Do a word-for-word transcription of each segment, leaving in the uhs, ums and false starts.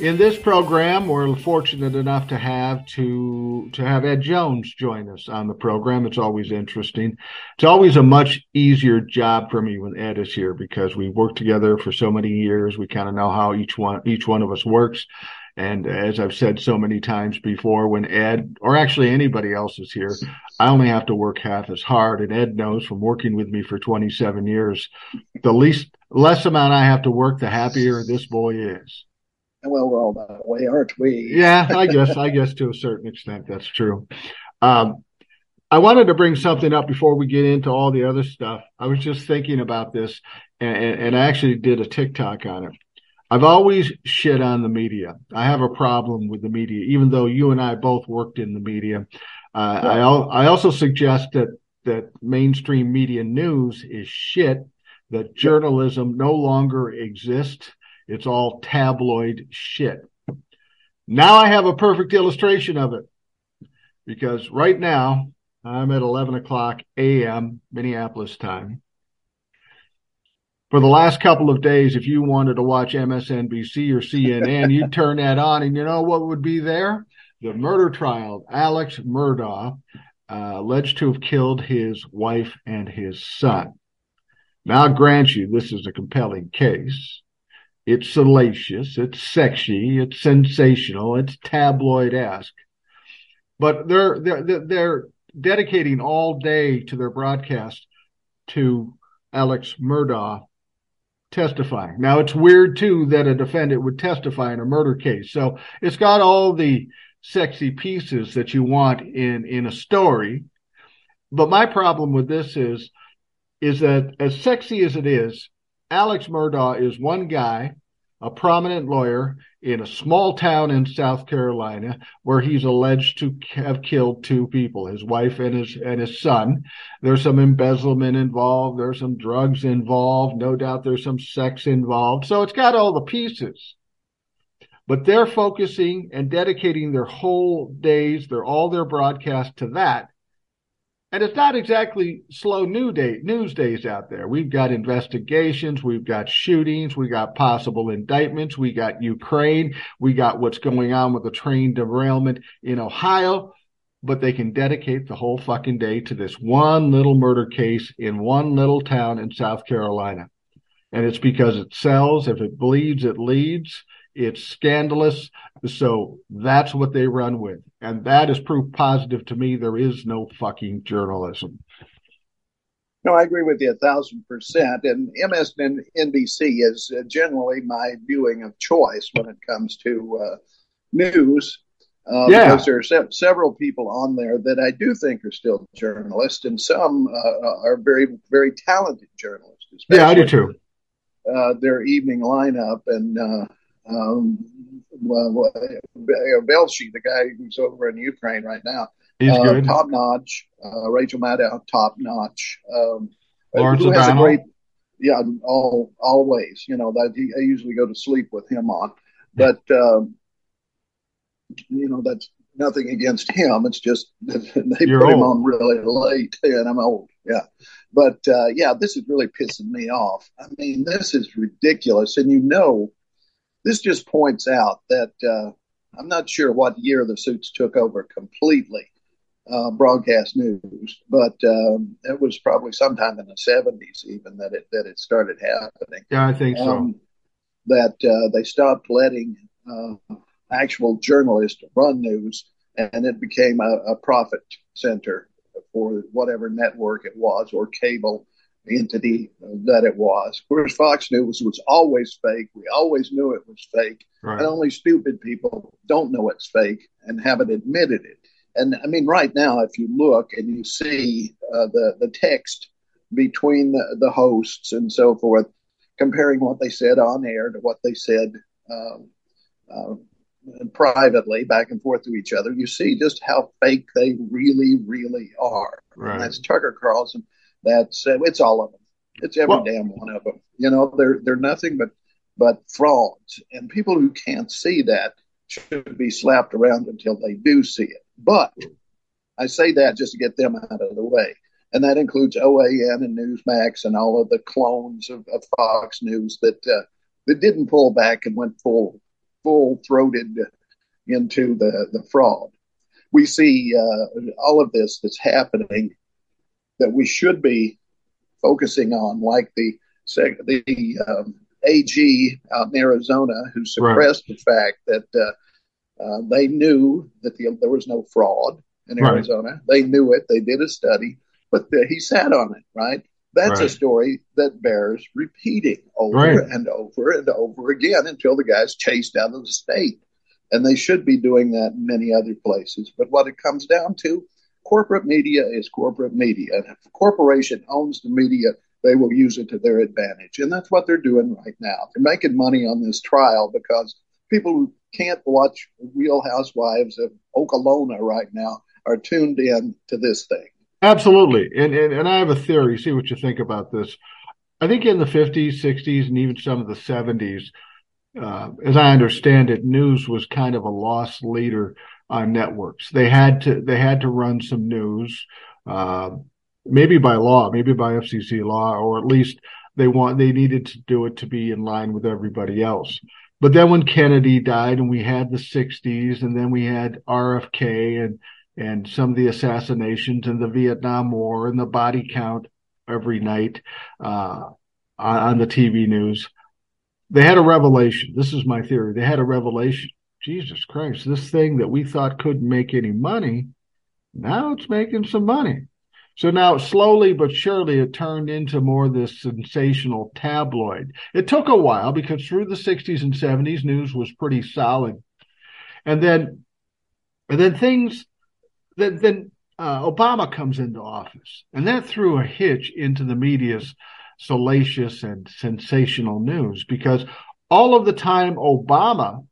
In this program, we're fortunate enough to have to to have Ed Jones join us on the program. It's always interesting. It's always a much easier job for me when Ed is here because we've worked together for so many years. We kind of know how each one each one of us works. And as I've said so many times before, when Ed, or actually anybody else is here, I only have to work half as hard. And Ed knows from working with me for twenty-seven years, the least less amount I have to work, the happier this boy is. Well, we're all that way, aren't we? Yeah, I guess. I guess to a certain extent, that's true. Um, I wanted to bring something up before we get into all the other stuff. I was just thinking about this, and, and, and I actually did a TikTok on it. I've always shit on the media. I have a problem with the media, even though you and I both worked in the media. Uh, yeah. I, al- I also suggest that, that mainstream media news is shit, that journalism no longer exists. It's all tabloid shit. Now I have a perfect illustration of it, because right now I'm at eleven o'clock a.m. Minneapolis time. For the last couple of days, if you wanted to watch M S N B C or C N N, you'd turn that on, and you know what would be there? The murder trial. Alex Murdaugh, uh, alleged to have killed his wife and his son. Now, I'll grant you, this is a compelling case. It's salacious, it's sexy, it's sensational, it's tabloid-esque. But they're they're they're dedicating all day to their broadcast to Alex Murdaugh testifying. Now, it's weird, too, that a defendant would testify in a murder case. So it's got all the sexy pieces that you want in, in a story. But my problem with this is, is that as sexy as it is, Alex Murdaugh is one guy, a prominent lawyer in a small town in South Carolina, where he's alleged to have killed two people, his wife and his and his son. There's some embezzlement involved. There's some drugs involved. No doubt there's some sex involved. So it's got all the pieces. But they're focusing and dedicating their whole days, their all their broadcast to that. And it's not exactly slow new day, news days out there. We've got investigations. We've got shootings. We got possible indictments. We got Ukraine. We got what's going on with the train derailment in Ohio. But they can dedicate the whole fucking day to this one little murder case in one little town in South Carolina. And it's because it sells. If it bleeds, it leads. It's scandalous. So that's what they run with. And that is proof positive to me there is no fucking journalism. No, I agree with you a thousand percent. And M S N B C is generally my viewing of choice when it comes to uh, news. Uh, yeah. Because there are se- several people on there that I do think are still journalists, and some uh, are very, very talented journalists. Yeah, I do too. Uh, their evening lineup and... Uh, Um, well, Belshi, the guy who's over in Ukraine right now, uh, top notch. Uh, Rachel Maddow, top notch. Um, who has a great, yeah, all always. You know, that I usually go to sleep with him on, but um, you know, that's nothing against him. It's just that they You're put old. him on really late, and I'm old. Yeah, but uh, yeah, this is really pissing me off. I mean, this is ridiculous, and you know. This just points out that uh, I'm not sure what year the suits took over completely uh, broadcast news, but um, it was probably sometime in the seventies even that it that it started happening. Yeah, I think um, so. That uh, they stopped letting uh, actual journalists run news, and it became a, a profit center for whatever network it was or cable entity that it was. Of course, Fox News was always fake. We always knew it was fake. Right. And only stupid people don't know it's fake and haven't admitted it. And I mean, right now, if you look and you see uh, the, the text between the, the hosts and so forth, comparing what they said on air to what they said um, uh, privately back and forth to each other, you see just how fake they really, really are. Right. And that's Tucker Carlson. That's uh, it's all of them. It's every well, damn one of them. You know, they're they're nothing but but frauds. And people who can't see that should be slapped around until they do see it. But I say that just to get them out of the way. And that includes O A N and Newsmax and all of the clones of, of Fox News that uh, that didn't pull back and went full full throated into the, the fraud. We see uh, all of this that's happening that we should be focusing on, like the the um, A G out in Arizona who suppressed right. the fact that uh, uh, they knew that the, there was no fraud in Arizona. Right. They knew it. They did a study. But the, he sat on it, right? That's right. a story that bears repeating over right. and over and over again until the guy's chased out of the state. And they should be doing that in many other places. But what it comes down to, corporate media is corporate media. And if a corporation owns the media, they will use it to their advantage. And that's what they're doing right now. They're making money on this trial because people who can't watch Real Housewives of Oklahoma right now are tuned in to this thing. Absolutely. And, and and I have a theory. See what you think about this. I think in the fifties, sixties, and even some of the seventies, uh, as I understand it, news was kind of a lost leader on networks. They had to they had to run some news, uh, maybe by law, maybe by F C C law, or at least they want they needed to do it to be in line with everybody else. But then when Kennedy died and we had the sixties, and then we had R F K and and some of the assassinations and the Vietnam War and the body count every night uh, on the T V news. They had a revelation. This is my theory. They had a revelation. Jesus Christ, this thing that we thought couldn't make any money, now it's making some money. So now slowly but surely it turned into more of this sensational tabloid. It took a while because through the sixties and seventies, news was pretty solid. And then, and then things... Then, then uh, Obama comes into office, and that threw a hitch into the media's salacious and sensational news, because all of the time Obama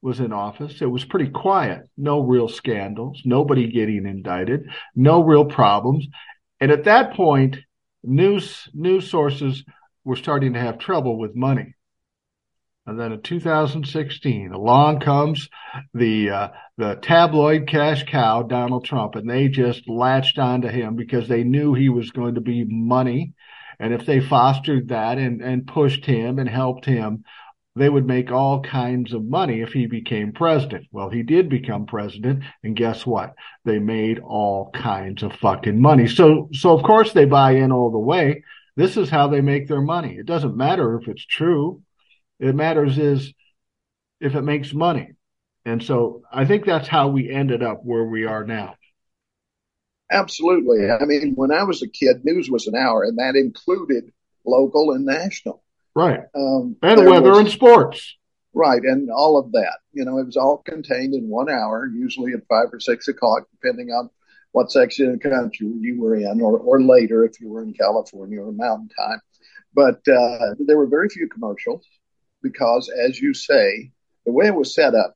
was in office, it was pretty quiet. No real scandals, nobody getting indicted, no real problems. And at that point, news news sources were starting to have trouble with money. And then in two thousand sixteen, along comes the uh, the tabloid cash cow, Donald Trump, and they just latched onto him because they knew he was going to be money. And if they fostered that and, and pushed him and helped him, they would make all kinds of money if he became president. Well, he did become president, and guess what? They made all kinds of fucking money. So, so of course, they buy in all the way. This is how they make their money. It doesn't matter if it's true. It matters is if it makes money. And so I think that's how we ended up where we are now. Absolutely. I mean, when I was a kid, news was an hour, and that included local and national. Right. Um, and weather was, and sports. Right. And all of that. You know, it was all contained in one hour, usually at five or six o'clock, depending on what section of the country you were in, or, or later if you were in California or Mountain Time. But uh, there were very few commercials. Because, as you say, the way it was set up,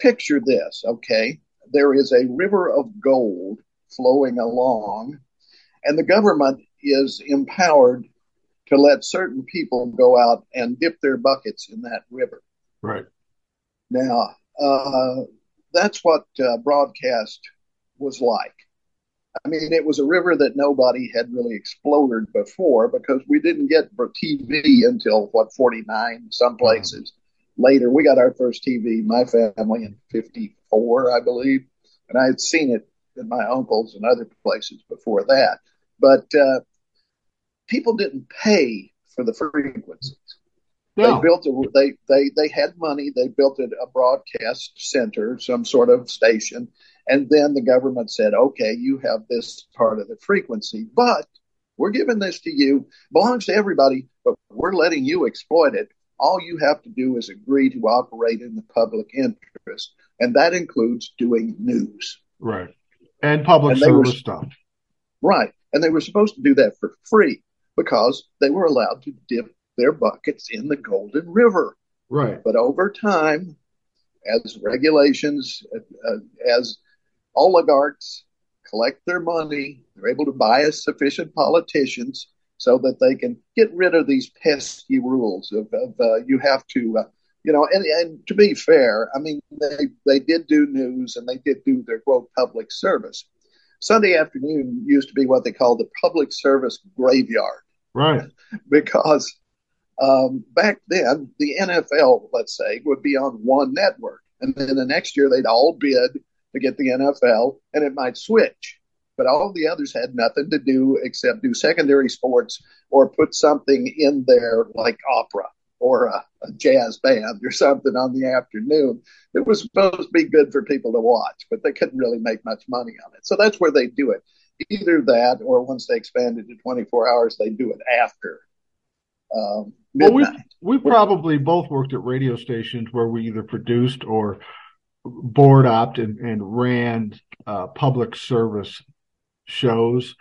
picture this, okay? There is a river of gold flowing along, and the government is empowered to let certain people go out and dip their buckets in that river. Right. Now, uh, that's what uh, broadcast was like. I mean, it was a river that nobody had really explored before, because we didn't get T V until, what, forty-nine, some places later. We got our first T V, my family, in fifty-four, I believe. And I had seen it at my uncle's and other places before that. But uh, people didn't pay for the frequencies. No. They built a, they, they, they had money. They built a broadcast center, some sort of station. And then the government said, okay, you have this part of the frequency, but we're giving this to you. Belongs to everybody, but we're letting you exploit it. All you have to do is agree to operate in the public interest. And that includes doing news. Right. And public and service were, stuff. Right. And they were supposed to do that for free because they were allowed to dip their buckets in the Golden River. Right. But over time, as regulations, uh, as oligarchs collect their money, they're able to bias sufficient politicians so that they can get rid of these pesky rules of, of uh, you have to, uh, you know, and, and to be fair, I mean, they, they did do news and they did do their, quote, public service. Sunday afternoon used to be what they call the public service graveyard. Right. Because um, back then, the N F L, let's say, would be on one network. And then the next year, they'd all bid to get the N F L, and it might switch. But all the others had nothing to do except do secondary sports or put something in there like opera or a, a jazz band or something on the afternoon. It was supposed to be good for people to watch, but they couldn't really make much money on it. So that's where they do it. Either that or once they expand it to twenty-four hours, they do it after um, midnight. Well, we, we probably both worked at radio stations where we either produced or board opt and, and ran uh, public service shows.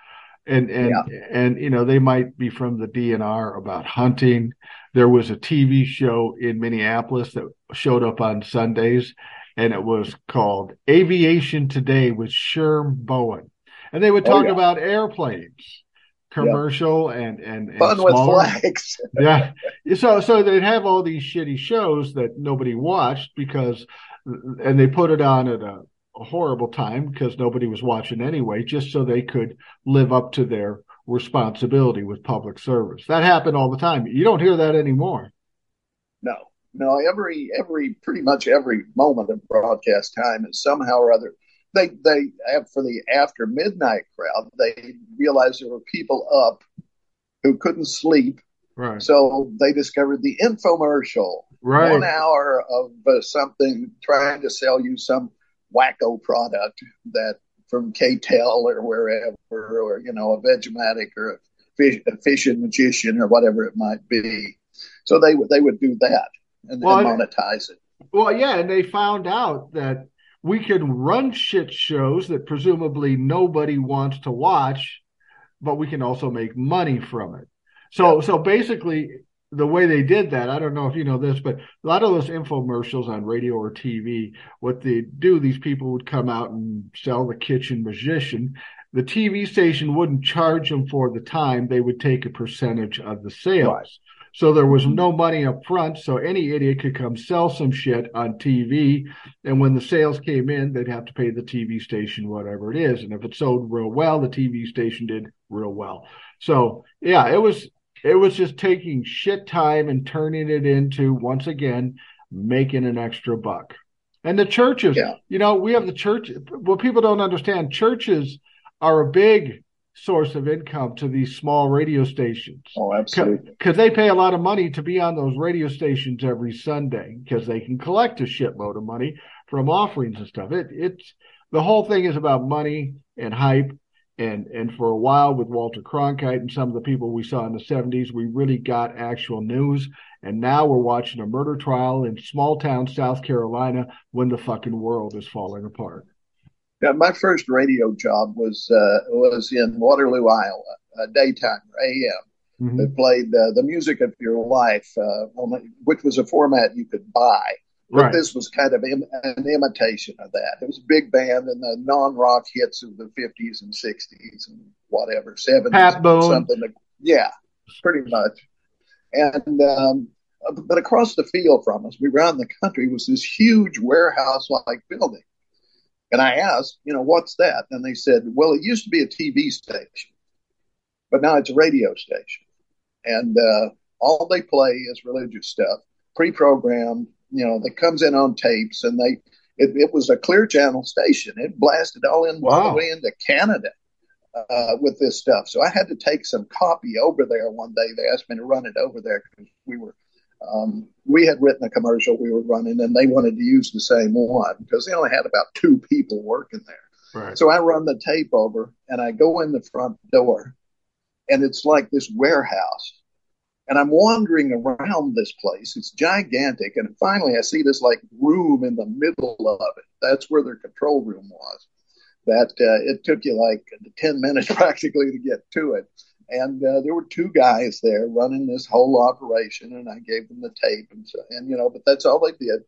And, and, yeah. and, you know, they might be from the D N R about hunting. There was a T V show in Minneapolis that showed up on Sundays, and it was called Aviation Today with Sherm Bowen. And they would talk oh, yeah. about airplanes, commercial yeah. and, and, and fun smaller. With flags. yeah. So, so they'd have all these shitty shows that nobody watched because, and they put it on at a, a horrible time because nobody was watching anyway, just so they could live up to their responsibility with public service. That happened all the time. You don't hear that anymore. No, no, every, every, pretty much every moment of broadcast time is somehow or other. They, they for the after midnight crowd, they realized there were people up who couldn't sleep. Right. So they discovered the infomercial, right. one hour of uh, something trying to sell you some wacko product that from K-Tel or wherever, or, you know, a Vegematic or a fish, a fish and magician or whatever it might be. So they would, they would do that and, well, and monetize it. Well, yeah. And they found out that we could run shit shows that presumably nobody wants to watch, but we can also make money from it. So, yeah. so basically the way they did that, I don't know if you know this, but a lot of those infomercials on radio or T V, what they do, these people would come out and sell the kitchen magician. The T V station wouldn't charge them for the time. They would take a percentage of the sales. Right. So there was no money up front, so any idiot could come sell some shit on T V, and when the sales came in, they'd have to pay the T V station whatever it is, and if it sold real well, the T V station did real well. So, yeah, it was it was just taking shit time and turning it into, once again, making an extra buck. And the churches, yeah. you know, we have the church. Well, people don't understand, churches are a big source of income to these small radio stations. Oh, absolutely. Because they pay a lot of money to be on those radio stations every Sunday because they can collect a shitload of money from offerings and stuff. It, it's the whole thing is about money and hype. And and for a while with Walter Cronkite and some of the people we saw in the seventies, we really got actual news. And now we're watching a murder trial in small town South Carolina when the fucking world is falling apart. Yeah, my first radio job was uh, was in Waterloo, Iowa, uh, daytime, A M. Mm-hmm. They played uh, the music of your life, uh, which was a format you could buy. But right. this was kind of im- an imitation of that. It was big band and the non-rock hits of the fifties and sixties and whatever, seventies. Pat Boone. Something like, yeah, pretty much. And um, but across the field from us, we around the country, was this huge warehouse-like building. And I asked, you know, what's that? And they said, well, it used to be a T V station, but now it's a radio station. And uh, all they play is religious stuff, pre-programmed, you know, that comes in on tapes. And they, it, it was a clear channel station. It blasted all in wow. all the way into Canada uh, with this stuff. So I had to take some copy over there one day. They asked me to run it over there because we were Um, we had written a commercial we were running, and they wanted to use the same one because they only had about two people working there. Right. So I run the tape over, and I go in the front door, and it's like this warehouse. And I'm wandering around this place. It's gigantic. And finally, I see this like room in the middle of it. That's where their control room was. That uh, it took you like ten minutes practically to get to it. And uh, there were two guys there running this whole operation, and I gave them the tape. And, so, and you know, but that's all they did.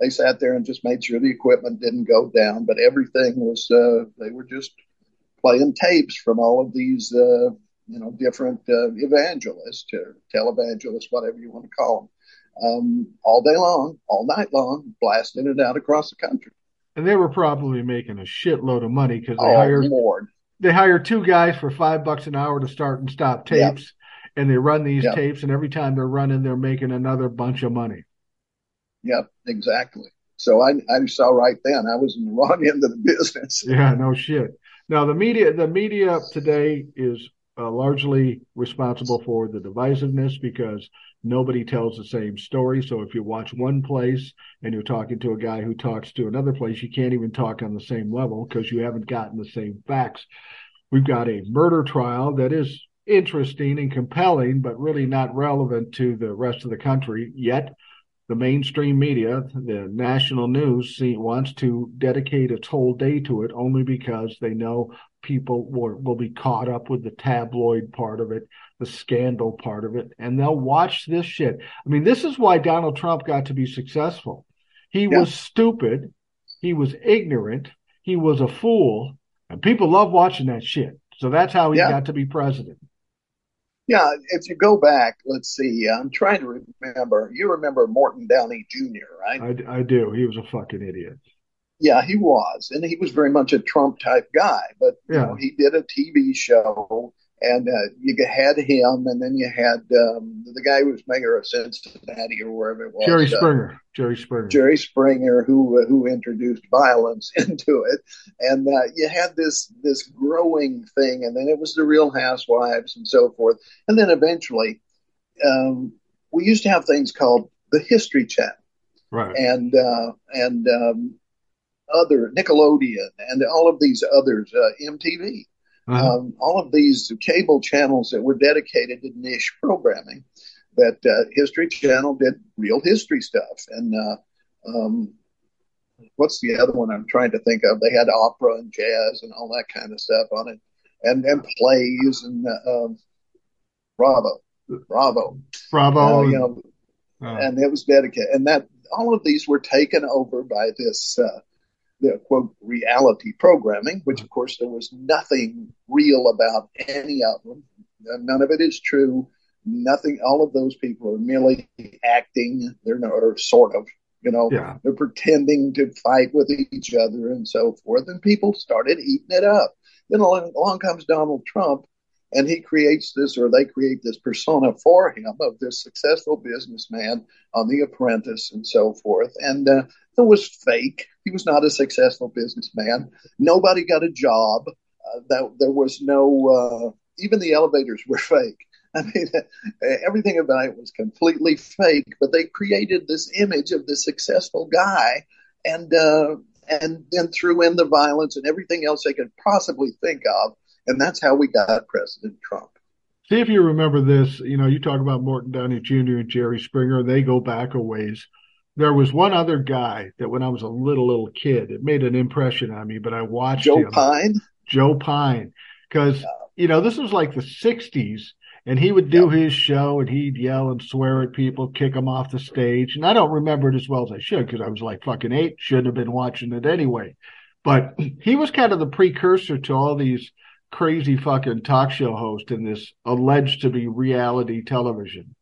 They sat there and just made sure the equipment didn't go down. But everything was, uh, they were just playing tapes from all of these, uh, you know, different uh, evangelists or televangelists, whatever you want to call them, um, all day long, all night long, blasting it out across the country. And they were probably making a shitload of money because they, oh, hired, they hired two guys for five bucks an hour to start and stop tapes. Yep. And they run these yep. tapes, and every time they're running, they're making another bunch of money. Yep, exactly. So I, I saw right then I was in the wrong end of the business. Yeah, no shit. Now, the media the media today is uh, largely responsible for the divisiveness because nobody tells the same story. So if you watch one place and you're talking to a guy who talks to another place, you can't even talk on the same level because you haven't gotten the same facts. We've got a murder trial that is interesting and compelling, but really not relevant to the rest of the country yet. The mainstream media, the national news, wants to dedicate its whole day to it only because they know people will, will be caught up with the tabloid part of it, the scandal part of it, and they'll watch this shit. I mean, this is why Donald Trump got to be successful. He yeah. was stupid. He was ignorant. He was a fool. And people love watching that shit. So that's how he yeah. got to be president. Yeah, if you go back, let's see, I'm trying to remember. You remember Morton Downey Junior, right? I, I do. He was a fucking idiot. Yeah, he was. And he was very much a Trump-type guy. But yeah. you know, he did a T V show, and uh, you had him, and then you had um, the guy who was mayor of Cincinnati or wherever it was. Jerry Springer. Uh, Jerry Springer. Jerry Springer, who uh, who introduced violence into it. And uh, you had this this growing thing, and then it was the Real Housewives and so forth. And then eventually, um, we used to have things called the History Channel. Right. And, uh, and um, other, Nickelodeon, and all of these others, uh, M T V. Uh-huh. Um, all of these cable channels that were dedicated to niche programming, that uh, History Channel did real history stuff. And uh, um, what's the other one I'm trying to think of? They had opera and jazz and all that kind of stuff on it, and, and plays and uh, um, Bravo. Bravo. Bravo. Uh, you know, oh. And it was dedicated. And that all of these were taken over by this uh the quote reality programming, which of course there was nothing real about any of them. None of it is true. Nothing. All of those people are merely acting. They're not, or sort of, you know, yeah. they're pretending to fight with each other and so forth. And people started eating it up. Then along, along comes Donald Trump, and he creates this, or they create this persona for him of this successful businessman on The Apprentice and so forth. And uh, it was fake. He was not a successful businessman. Nobody got a job. Uh, that, there was no, uh, even the elevators were fake. I mean, everything about it was completely fake, but they created this image of the successful guy, and uh, and then threw in the violence and everything else they could possibly think of. And that's how we got President Trump. See if you remember this. You know, you talk about Morton Downey Junior and Jerry Springer. They go back a ways. There was one other guy that when I was a little, little kid, it made an impression on me, but I watched Joe him. Pine? Joe Pine. Because, yeah. you know, this was like the sixties, and he would do yeah. his show, and he'd yell and swear at people, kick them off the stage. And I don't remember it as well as I should because I was like fucking eight, shouldn't have been watching it anyway. But he was kind of the precursor to all these crazy fucking talk show host in this alleged to be reality television.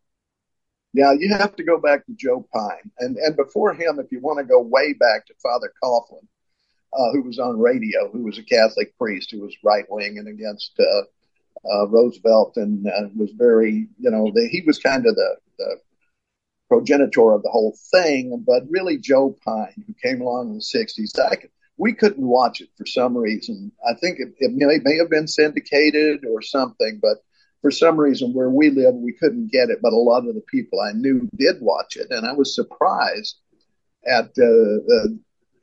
Yeah, you have to go back to Joe Pine. And and before him, if you want to go way back to Father Coughlin, uh, who was on radio, who was a Catholic priest, who was right-wing and against uh, uh, Roosevelt, and uh, was very, you know, the, he was kind of the, the progenitor of the whole thing. But really, Joe Pine, who came along in the sixties, I could, we couldn't watch it for some reason. I think it, it may, may have been syndicated or something, but for some reason where we live, we couldn't get it. But a lot of the people I knew did watch it, and I was surprised at uh, the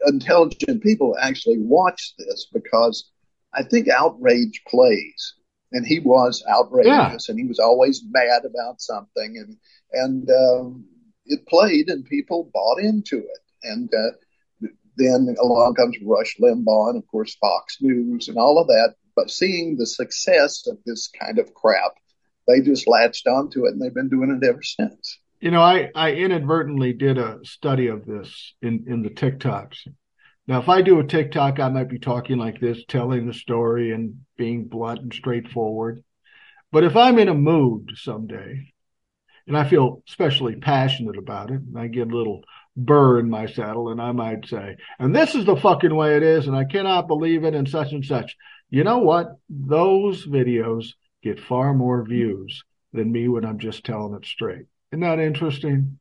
intelligent people actually watched this because I think outrage plays, and he was outrageous, yeah. and he was always mad about something, and and um, it played, and people bought into it, and. Uh, Then along comes Rush Limbaugh and, of course, Fox News and all of that. But seeing the success of this kind of crap, they just latched onto it, and they've been doing it ever since. You know, I, I inadvertently did a study of this in, in the TikToks. Now, if I do a TikTok, I might be talking like this, telling the story and being blunt and straightforward. But if I'm in a mood someday, and I feel especially passionate about it, and I get a little burr in my saddle, and I might say, and this is the fucking way it is, and I cannot believe it, and such and such. You know what? Those videos get far more views than me when I'm just telling it straight. Isn't that interesting?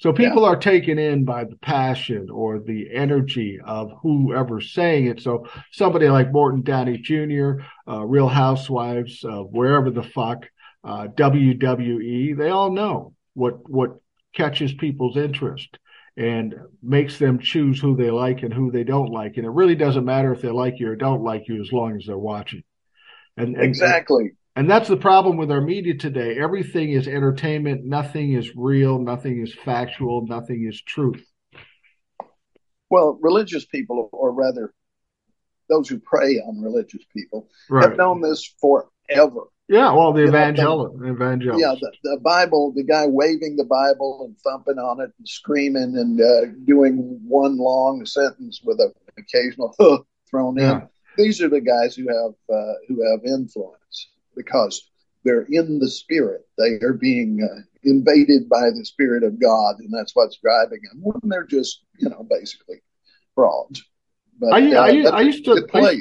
So people yeah. are taken in by the passion or the energy of whoever's saying it. So somebody like Morton Downey Junior, uh, Real Housewives, uh, wherever the fuck, uh, W W E, they all know what what catches people's interest and makes them choose who they like and who they don't like. And it really doesn't matter if they like you or don't like you as long as they're watching. And, and exactly. And, And that's the problem with our media today. Everything is entertainment. Nothing is real. Nothing is factual. Nothing is truth. Well, religious people, or rather those who prey on religious people, right. have known this forever. Yeah, well, the evangelical, evangelical. Yeah, the, the Bible, the guy waving the Bible and thumping on it and screaming and uh, doing one long sentence with an occasional huh thrown in. Yeah. These are the guys who have uh, who have influence. Because they're in the spirit. They are being uh, invaded by the spirit of God, and that's what's driving them. When they're just, you know, basically frauds. But I, uh, I, I used to I,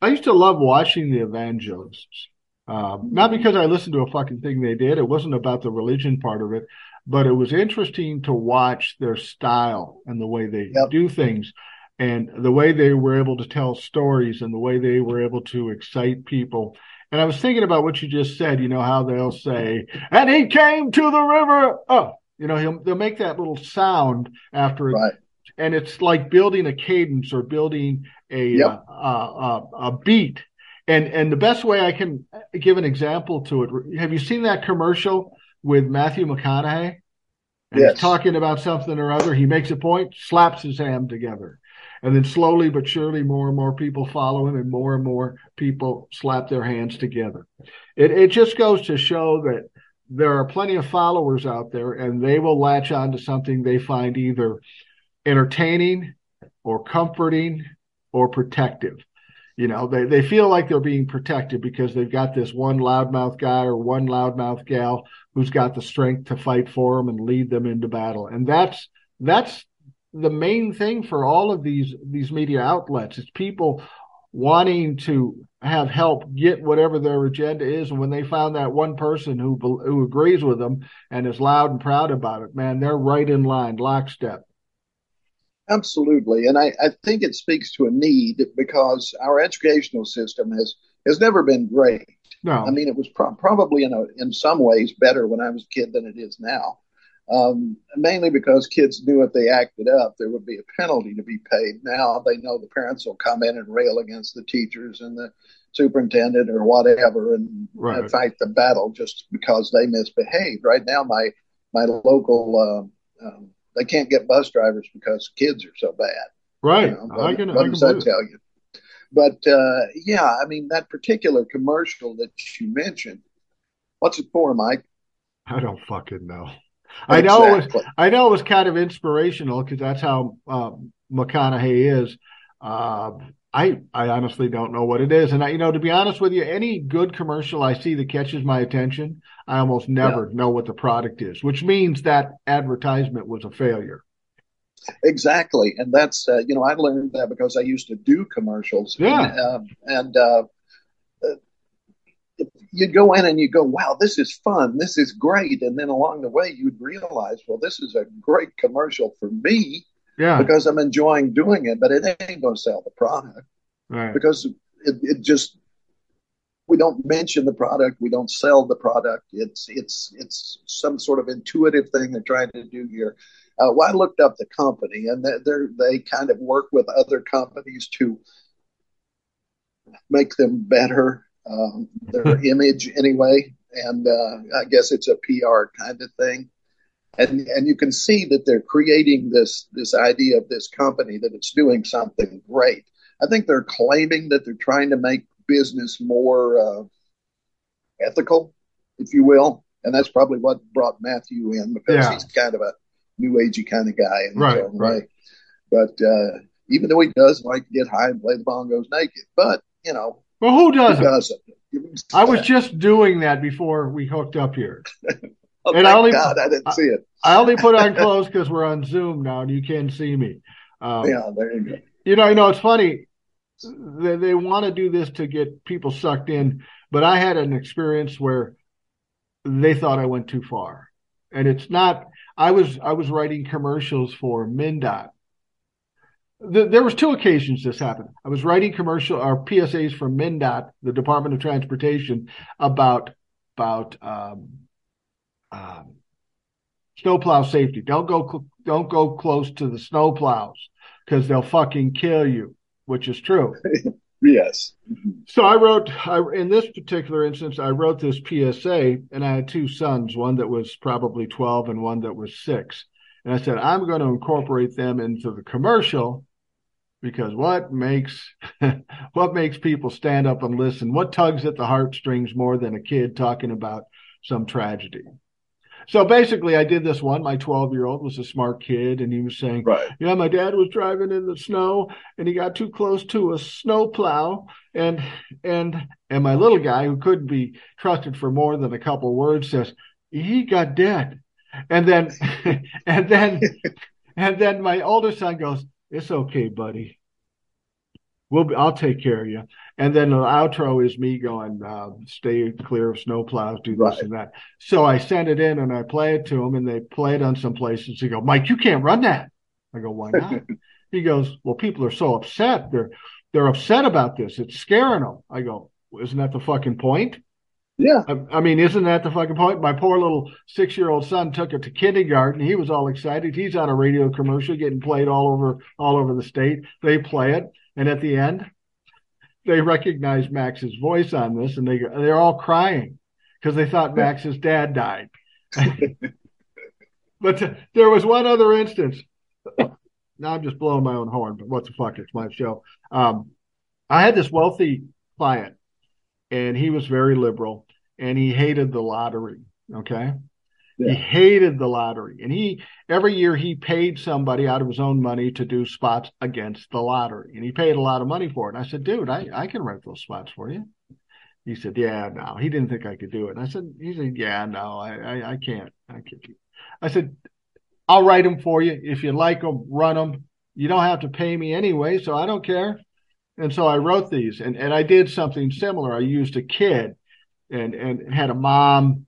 I used to love watching the evangelists. Um, not because I listened to a fucking thing they did. It wasn't about the religion part of it, but it was interesting to watch their style and the way they yep. do things. And the way they were able to tell stories and the way they were able to excite people. And I was thinking about what you just said, you know, how they'll say, and he came to the river. Oh, you know, he'll, they'll make that little sound after it. Right. And it's like building a cadence or building a, yep. uh, uh, uh, a beat. And, and the best way I can give an example to it. Have you seen that commercial with Matthew McConaughey? And yes. He's talking about something or other. He makes a point, slaps his hand together. And then slowly but surely more and more people follow him and more and more people slap their hands together. It it just goes to show that there are plenty of followers out there and they will latch on to something they find either entertaining or comforting or protective. You know, they, they feel like they're being protected because they've got this one loudmouth guy or one loudmouth gal who's got the strength to fight for them and lead them into battle. And that's that's the main thing for all of these these media outlets is people wanting to have help get whatever their agenda is. And when they found that one person who who agrees with them and is loud and proud about it, man, they're right in line, lockstep. Absolutely. And I, I think it speaks to a need because our educational system has, has never been great. No. I mean, it was pro- probably in, a, in some ways better when I was a kid than it is now. Um, mainly because kids knew if they acted up, there would be a penalty to be paid. Now they know the parents will come in and rail against the teachers and the superintendent or whatever and right. fight the battle just because they misbehaved. Right now, my my local, uh, um, they can't get bus drivers because kids are so bad. Right. You know, but, I can, I can tell you. But uh, yeah, I mean, that particular commercial that you mentioned, what's it for, Mike? I don't fucking know. I know, exactly. it was, I know it was kind of inspirational because that's how uh, McConaughey is. Uh, I I honestly don't know what it is. And, I, you know, to be honest with you, any good commercial I see that catches my attention, I almost never yeah. know what the product is, which means that advertisement was a failure. Exactly. And that's, uh, you know, I learned that because I used to do commercials. Yeah. And, uh, and uh, you'd go in and you go, wow, this is fun. This is great. And then along the way, you'd realize, well, this is a great commercial for me yeah. because I'm enjoying doing it, but it ain't going to sell the product right. because it, it just, we don't mention the product. We don't sell the product. It's, it's, it's some sort of intuitive thing they're trying to do here. Uh, well, I looked up the company and they they kind of work with other companies to make them better. Um, their image anyway, and uh, I guess it's a P R kind of thing, and and you can see that they're creating this this idea of this company that it's doing something great. I think they're claiming that they're trying to make business more uh, ethical, if you will, And that's probably what brought Matthew in, because yeah. he's kind of a new agey kind of guy. In right, right. Way. But uh, even though he does like to get high and play the bongos naked, but, you know. Well, who doesn't? Who doesn't? I was just doing that before we hooked up here. Oh, and I only, God, I didn't I, see it. I only put on clothes because we're on Zoom now and you can see me. Um, yeah, there you go. You know, you know, it's funny. They, they want to do this to get people sucked in, but I had an experience where they thought I went too far. And it's not, I was I was writing commercials for MnDOT. The, there was two occasions this happened. I was writing commercial or P S As for MnDOT, the Department of Transportation, about about um, um, snowplow safety. Don't go don't go close to the snowplows because they'll fucking kill you, which is true. Yes. So I wrote, I, in this particular instance, I wrote this P S A, and I had two sons, one that was probably twelve and one that was six. And I said, I'm going to incorporate them into the commercial because what makes what makes people stand up and listen? What tugs at the heartstrings more than a kid talking about some tragedy? So basically, I did this one. My twelve-year-old was a smart kid, and he was saying, right. yeah, my dad was driving in the snow, and he got too close to a snowplow. And, and, and my little guy, who couldn't be trusted for more than a couple words, says, he got dead. And then, and then, and then my older son goes, "It's okay, buddy. We'll be, I'll take care of you." And then the outro is me going, uh, "Stay clear of snowplows, do this right. and that." So I send it in and I play it to him, and they play it on some places. He go, "Mike, you can't run that." I go, "Why not?" He goes, "Well, people are so upset. They're they're upset about this. It's scaring them." I go, "Isn't that the fucking point?" Yeah. I, I mean, isn't that the fucking point? My poor little six-year-old son took it to kindergarten. He was all excited. He's on a radio commercial getting played all over all over the state. They play it. And at the end, they recognize Max's voice on this, and they, they're all crying because they thought Max's dad died. But uh, there was one other instance. Now I'm just blowing my own horn, but what the fuck? It's my show. Um, I had this wealthy client, and he was very liberal, and he hated the lottery, okay? Yeah. He hated the lottery. And he every year he paid somebody out of his own money to do spots against the lottery, and he paid a lot of money for it. And I said, "Dude, I, I can write those spots for you." He said, "Yeah, no." He didn't think I could do it. And I said, he said, "Yeah, no, I, I, I can't. I can't." I said, "I'll write them for you. If you like them, run them. You don't have to pay me anyway, so I don't care." And so I wrote these, and, and I did something similar. I used a kid and, and had a mom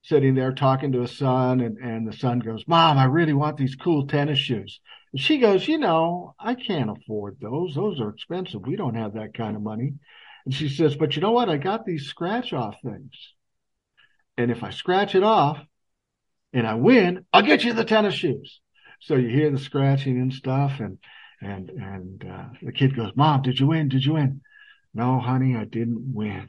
sitting there talking to a son, and, and the son goes, "Mom, I really want these cool tennis shoes." And she goes, "You know, I can't afford those. Those are expensive. We don't have that kind of money." And she says, "But you know what? I got these scratch-off things. And if I scratch it off and I win, I'll get you the tennis shoes." So you hear the scratching and stuff, and And and uh, the kid goes, "Mom, did you win? Did you win?" "No, honey, I didn't win."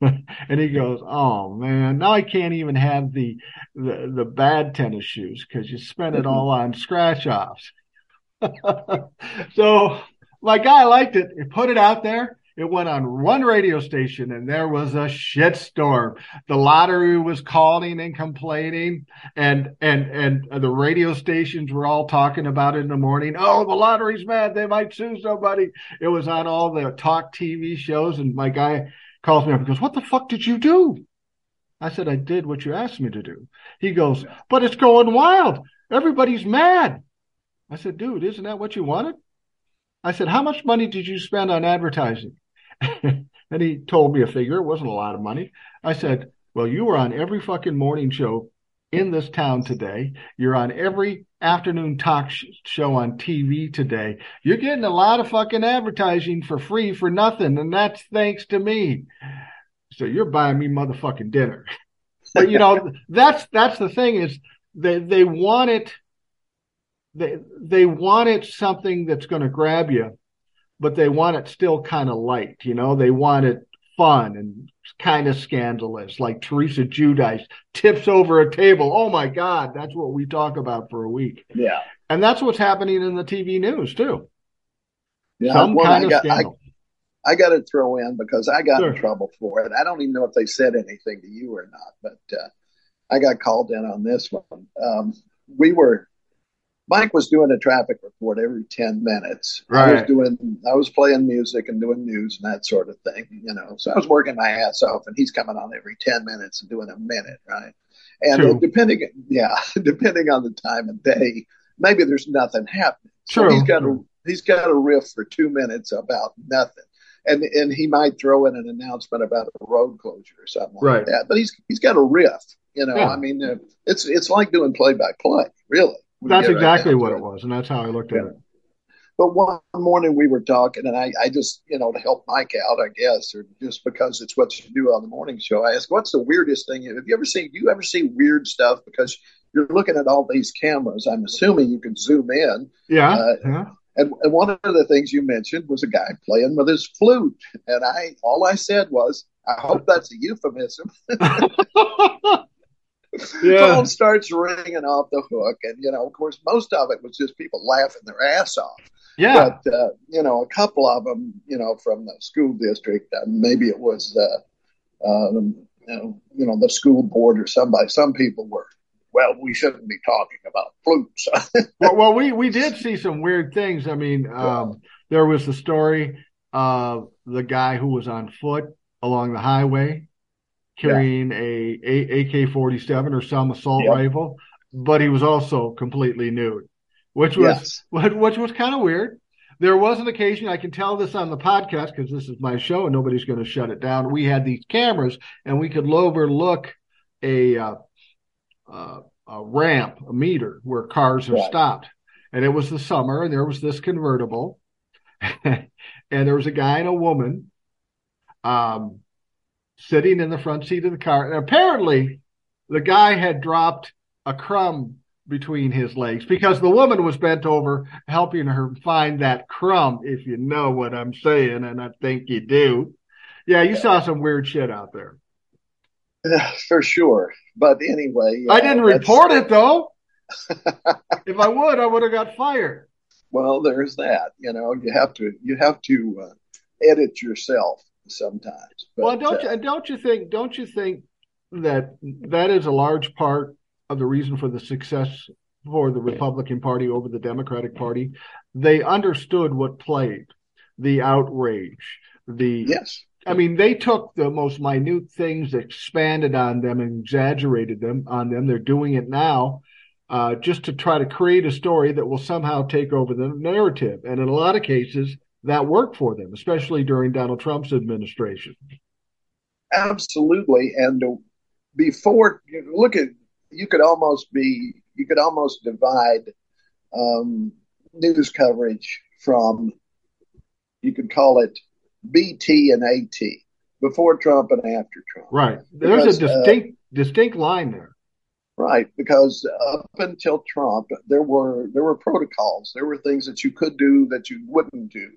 And he goes, "Oh man, now I can't even have the the, the bad tennis shoes because you spent it all on scratch offs." So my guy liked it. He put it out there. It went on one radio station, and there was a shitstorm. The lottery was calling and complaining, and and and the radio stations were all talking about it in the morning. "Oh, the lottery's mad. They might sue somebody." It was on all the talk T V shows, and my guy calls me up and goes, "What the fuck did you do?" I said, "I did what you asked me to do." He goes, "But it's going wild. Everybody's mad." I said, "Dude, isn't that what you wanted?" I said, "How much money did you spend on advertising?" And he told me a figure. It wasn't a lot of money. I said, "Well, you were on every fucking morning show in this town today. You're on every afternoon talk sh- show on T V today. You're getting a lot of fucking advertising for free for nothing, and that's thanks to me. So you're buying me motherfucking dinner." But, you know, that's that's the thing is they, they want it. They they want it something that's going to grab you, but they want it still kind of light, you know. They want it fun and kind of scandalous, like Teresa Giudice tips over a table. Oh, my God, that's what we talk about for a week. Yeah. And that's what's happening in the T V news, too. Yeah, Some well, kind I of got, scandal. I, I got to throw in because I got sure. in trouble for it. I don't even know if they said anything to you or not, but uh, I got called in on this one. Um, we were, Mike was doing a traffic report every ten minutes. Right. I was doing, I was playing music and doing news and that sort of thing, you know, so I was working my ass off and he's coming on every ten minutes and doing a minute. Right. And True. depending, yeah, depending on the time of day, maybe there's nothing happening. True. So he's got a, he's got a riff for two minutes about nothing. And and he might throw in an announcement about a road closure or something right. like that. But he's he's got a riff, you know. Yeah. I mean, uh, it's it's like doing play by play, really. That's exactly right what it was, and that's how I looked yeah. at it. But one morning we were talking, and I, I just, you know, to help Mike out, I guess, or just because it's what you do on the morning show, I asked, "What's the weirdest thing? Have you ever seen? Do you ever see weird stuff? Because you're looking at all these cameras. I'm assuming you can zoom in." Yeah. Uh, yeah. And one of the things you mentioned was a guy playing with his flute. And I, all I said was, I hope that's a euphemism. Yeah. Phone starts ringing off the hook. And, you know, of course, most of it was just people laughing their ass off. Yeah. But, uh, you know, a couple of them, you know, from the school district, uh, maybe it was, uh, um, you know, you know, the school board or somebody, some people were. Well, we shouldn't be talking about flutes. well, well, we we did see some weird things. I mean, um, there was the story of the guy who was on foot along the highway carrying yeah. a A K forty-seven or some assault yeah. rifle, but he was also completely nude, which was yes. which was kind of weird. There was an occasion, I can tell this on the podcast because this is my show and nobody's going to shut it down. We had these cameras and we could overlook a uh, Uh, a ramp, a meter where cars are right. stopped. And it was the summer and there was this convertible and there was a guy and a woman um, sitting in the front seat of the car. And apparently the guy had dropped a crumb between his legs because the woman was bent over helping her find that crumb, if you know what I'm saying. And I think you do. Yeah, you yeah. saw some weird shit out there. For sure. But anyway, I didn't uh, report it though. If I would, I would have got fired. Well, there's that. You know, you have to you have to uh, edit yourself sometimes. But, well, don't uh, you, don't you think don't you think that that is a large part of the reason for the success for the Republican Party over the Democratic Party? They understood what played, the outrage, the yes. I mean, they took the most minute things, expanded on them, and exaggerated them on them. They're doing it now uh, just to try to create a story that will somehow take over the narrative. And in a lot of cases, that worked for them, especially during Donald Trump's administration. Absolutely. And before, look at, you could almost be, you could almost divide um, news coverage from, you could call it, B T and A T, before Trump and after Trump. Right. There's because, a distinct uh, distinct line there. Right, because up until Trump, there were there were protocols. There were things that you could do that you wouldn't do,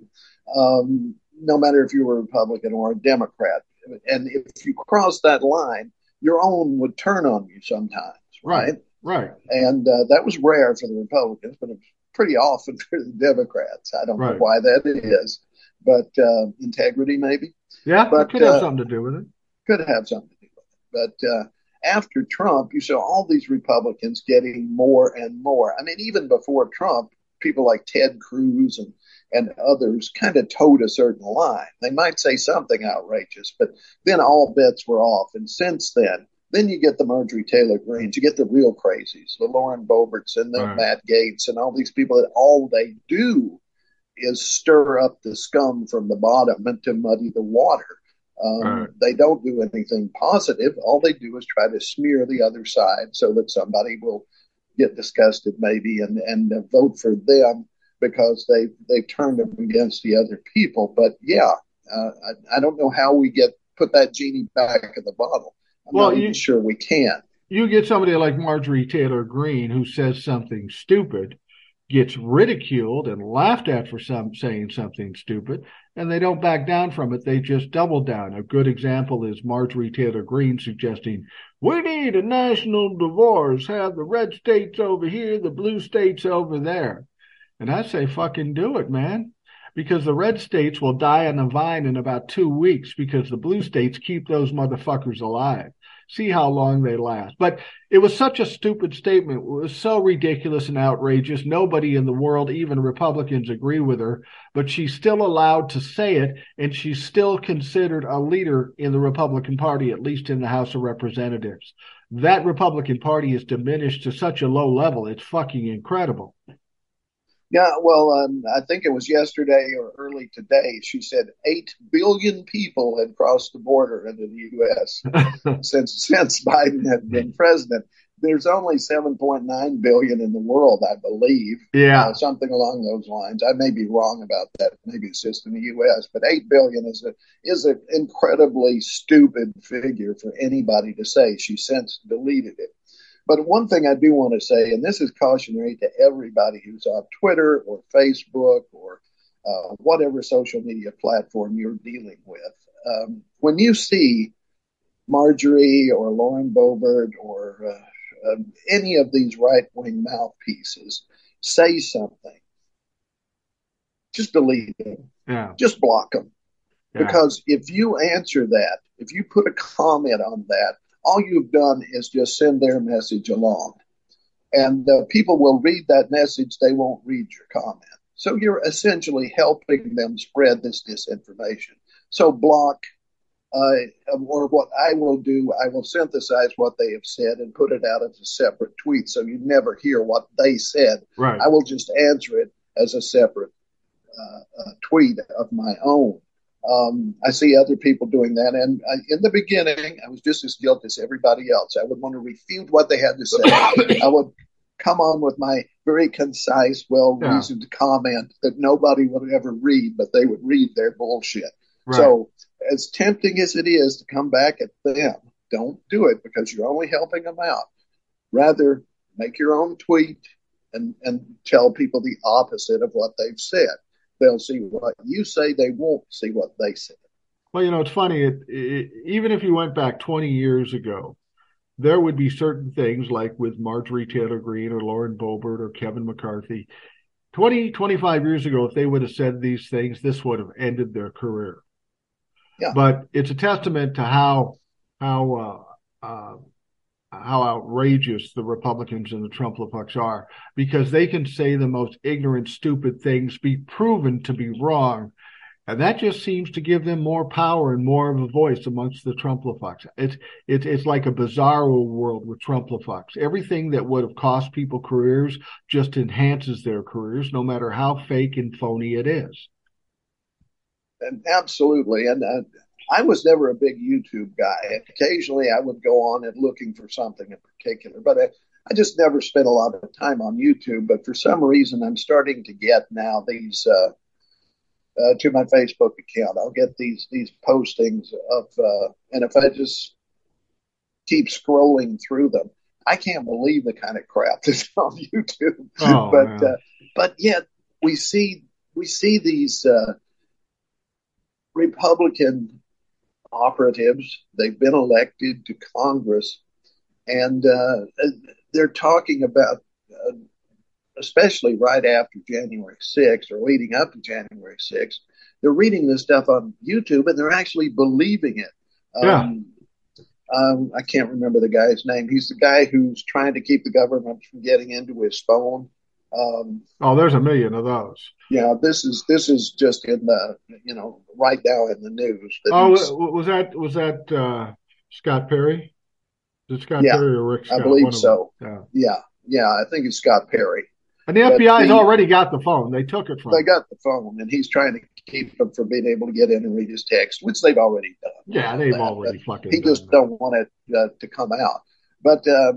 um, no matter if you were a Republican or a Democrat. And if you crossed that line, your own would turn on you sometimes. Right, right. And uh, that was rare for the Republicans, but it was pretty often for the Democrats. I don't right. know why that is. But uh, integrity, maybe. Yeah, but, it could have uh, something to do with it. Could have something to do with it. But uh, after Trump, you saw all these Republicans getting more and more. I mean, even before Trump, people like Ted Cruz and, and others kind of towed a certain line. They might say something outrageous, but then all bets were off. And since then, then you get the Marjorie Taylor Greens, you get the real crazies, the Lauren Boeberts and the right. Matt Gaetz and all these people that all they do is stir up the scum from the bottom and to muddy the water. Um, right. They don't do anything positive. All they do is try to smear the other side so that somebody will get disgusted maybe and, and vote for them because they, they've turned them against the other people. But yeah, uh, I, I don't know how we get put that genie back in the bottle. I'm well, not you, even sure we can. You get somebody like Marjorie Taylor Greene who says something stupid, gets ridiculed and laughed at for some saying something stupid, and they don't back down from it. They just double down. A good example is Marjorie Taylor Greene suggesting, we need a national divorce, have the red states over here, the blue states over there. And I say, fucking do it, man. because the red states will die on the vine in about two weeks because the blue states keep those motherfuckers alive. See how long they last. But it was such a stupid statement. It was so ridiculous and outrageous. Nobody in the world, even Republicans, agree with her. But she's still allowed to say it, and she's still considered a leader in the Republican Party, at least in the House of Representatives. That Republican Party is diminished to such a low level. It's fucking incredible. Yeah, well, um, I think it was yesterday or early today, she said eight billion people had crossed the border into the U S since since Biden had been president. There's only seven point nine billion in the world, I believe. Yeah. Uh, something along those lines. I may be wrong about that. Maybe it's just in the U S, but eight billion is a is an incredibly stupid figure for anybody to say. She since deleted it. But one thing I do want to say, and this is cautionary to everybody who's on Twitter or Facebook or uh, whatever social media platform you're dealing with, um, when you see Marjorie or Lauren Boebert or uh, uh, any of these right-wing mouthpieces say something, just delete them. Yeah. Just block them. Yeah. Because if you answer that, if you put a comment on that, all you've done is just send their message along. And uh, people will read that message. They won't read your comment. So you're essentially helping them spread this disinformation. So block, uh, or what I will do, I will synthesize what they have said and put it out as a separate tweet so you never hear what they said. Right. I will just answer it as a separate uh, uh, tweet of my own. Um, I see other people doing that. And I, in the beginning, I was just as guilty as everybody else. I would want to refute what they had to say. I would come on with my very concise, well-reasoned yeah. comment that nobody would ever read, but they would read their bullshit. Right. So as tempting as it is to come back at them, don't do it because you're only helping them out. Rather, make your own tweet and, and tell people the opposite of what they've said. They'll see what you say. They won't see what they say. Well, you know, it's funny. It, it, even if you went back twenty years ago, there would be certain things like with Marjorie Taylor Greene or Lauren Boebert or Kevin McCarthy. twenty, twenty-five years ago, if they would have said these things, this would have ended their career. Yeah. But it's a testament to how how uh, uh, how outrageous the Republicans and the Trumplefucks are, because they can say the most ignorant, stupid things, be proven to be wrong. And that just seems to give them more power and more of a voice amongst the Trumplefucks. It's, it's, it's like a bizarre world with Trumplefucks. Everything that would have cost people careers just enhances their careers, no matter how fake and phony it is. And absolutely. And, uh, I was never a big YouTube guy. Occasionally, I would go on and looking for something in particular, but I, I just never spent a lot of time on YouTube. But for some reason, I'm starting to get now these uh, uh, to my Facebook account. I'll get these these postings of, uh, and if I just keep scrolling through them, I can't believe the kind of crap that's on YouTube. Oh, but uh, but yet we see we see these uh, Republican operatives. They've been elected to Congress, and uh, they're talking about, uh, especially right after January sixth or leading up to January sixth, they're reading this stuff on YouTube and they're actually believing it. Yeah. Um, um, I can't remember the guy's name. He's the guy who's trying to keep the government from getting into his phone. Um, oh, there's a million of those. Yeah, this is this is just in the you know right now in the news. Oh, was that was that uh, Scott Perry? Is it Scott yeah, Perry or Rick Scott? I believe so. Yeah. yeah, yeah, I think it's Scott Perry. And the F B I's already got the phone. They took it from. They got the phone, and he's trying to keep them from being able to get in and read his text, which they've already done. Yeah, they've that, already fucking. He done just that. Don't want it uh, to come out. But uh,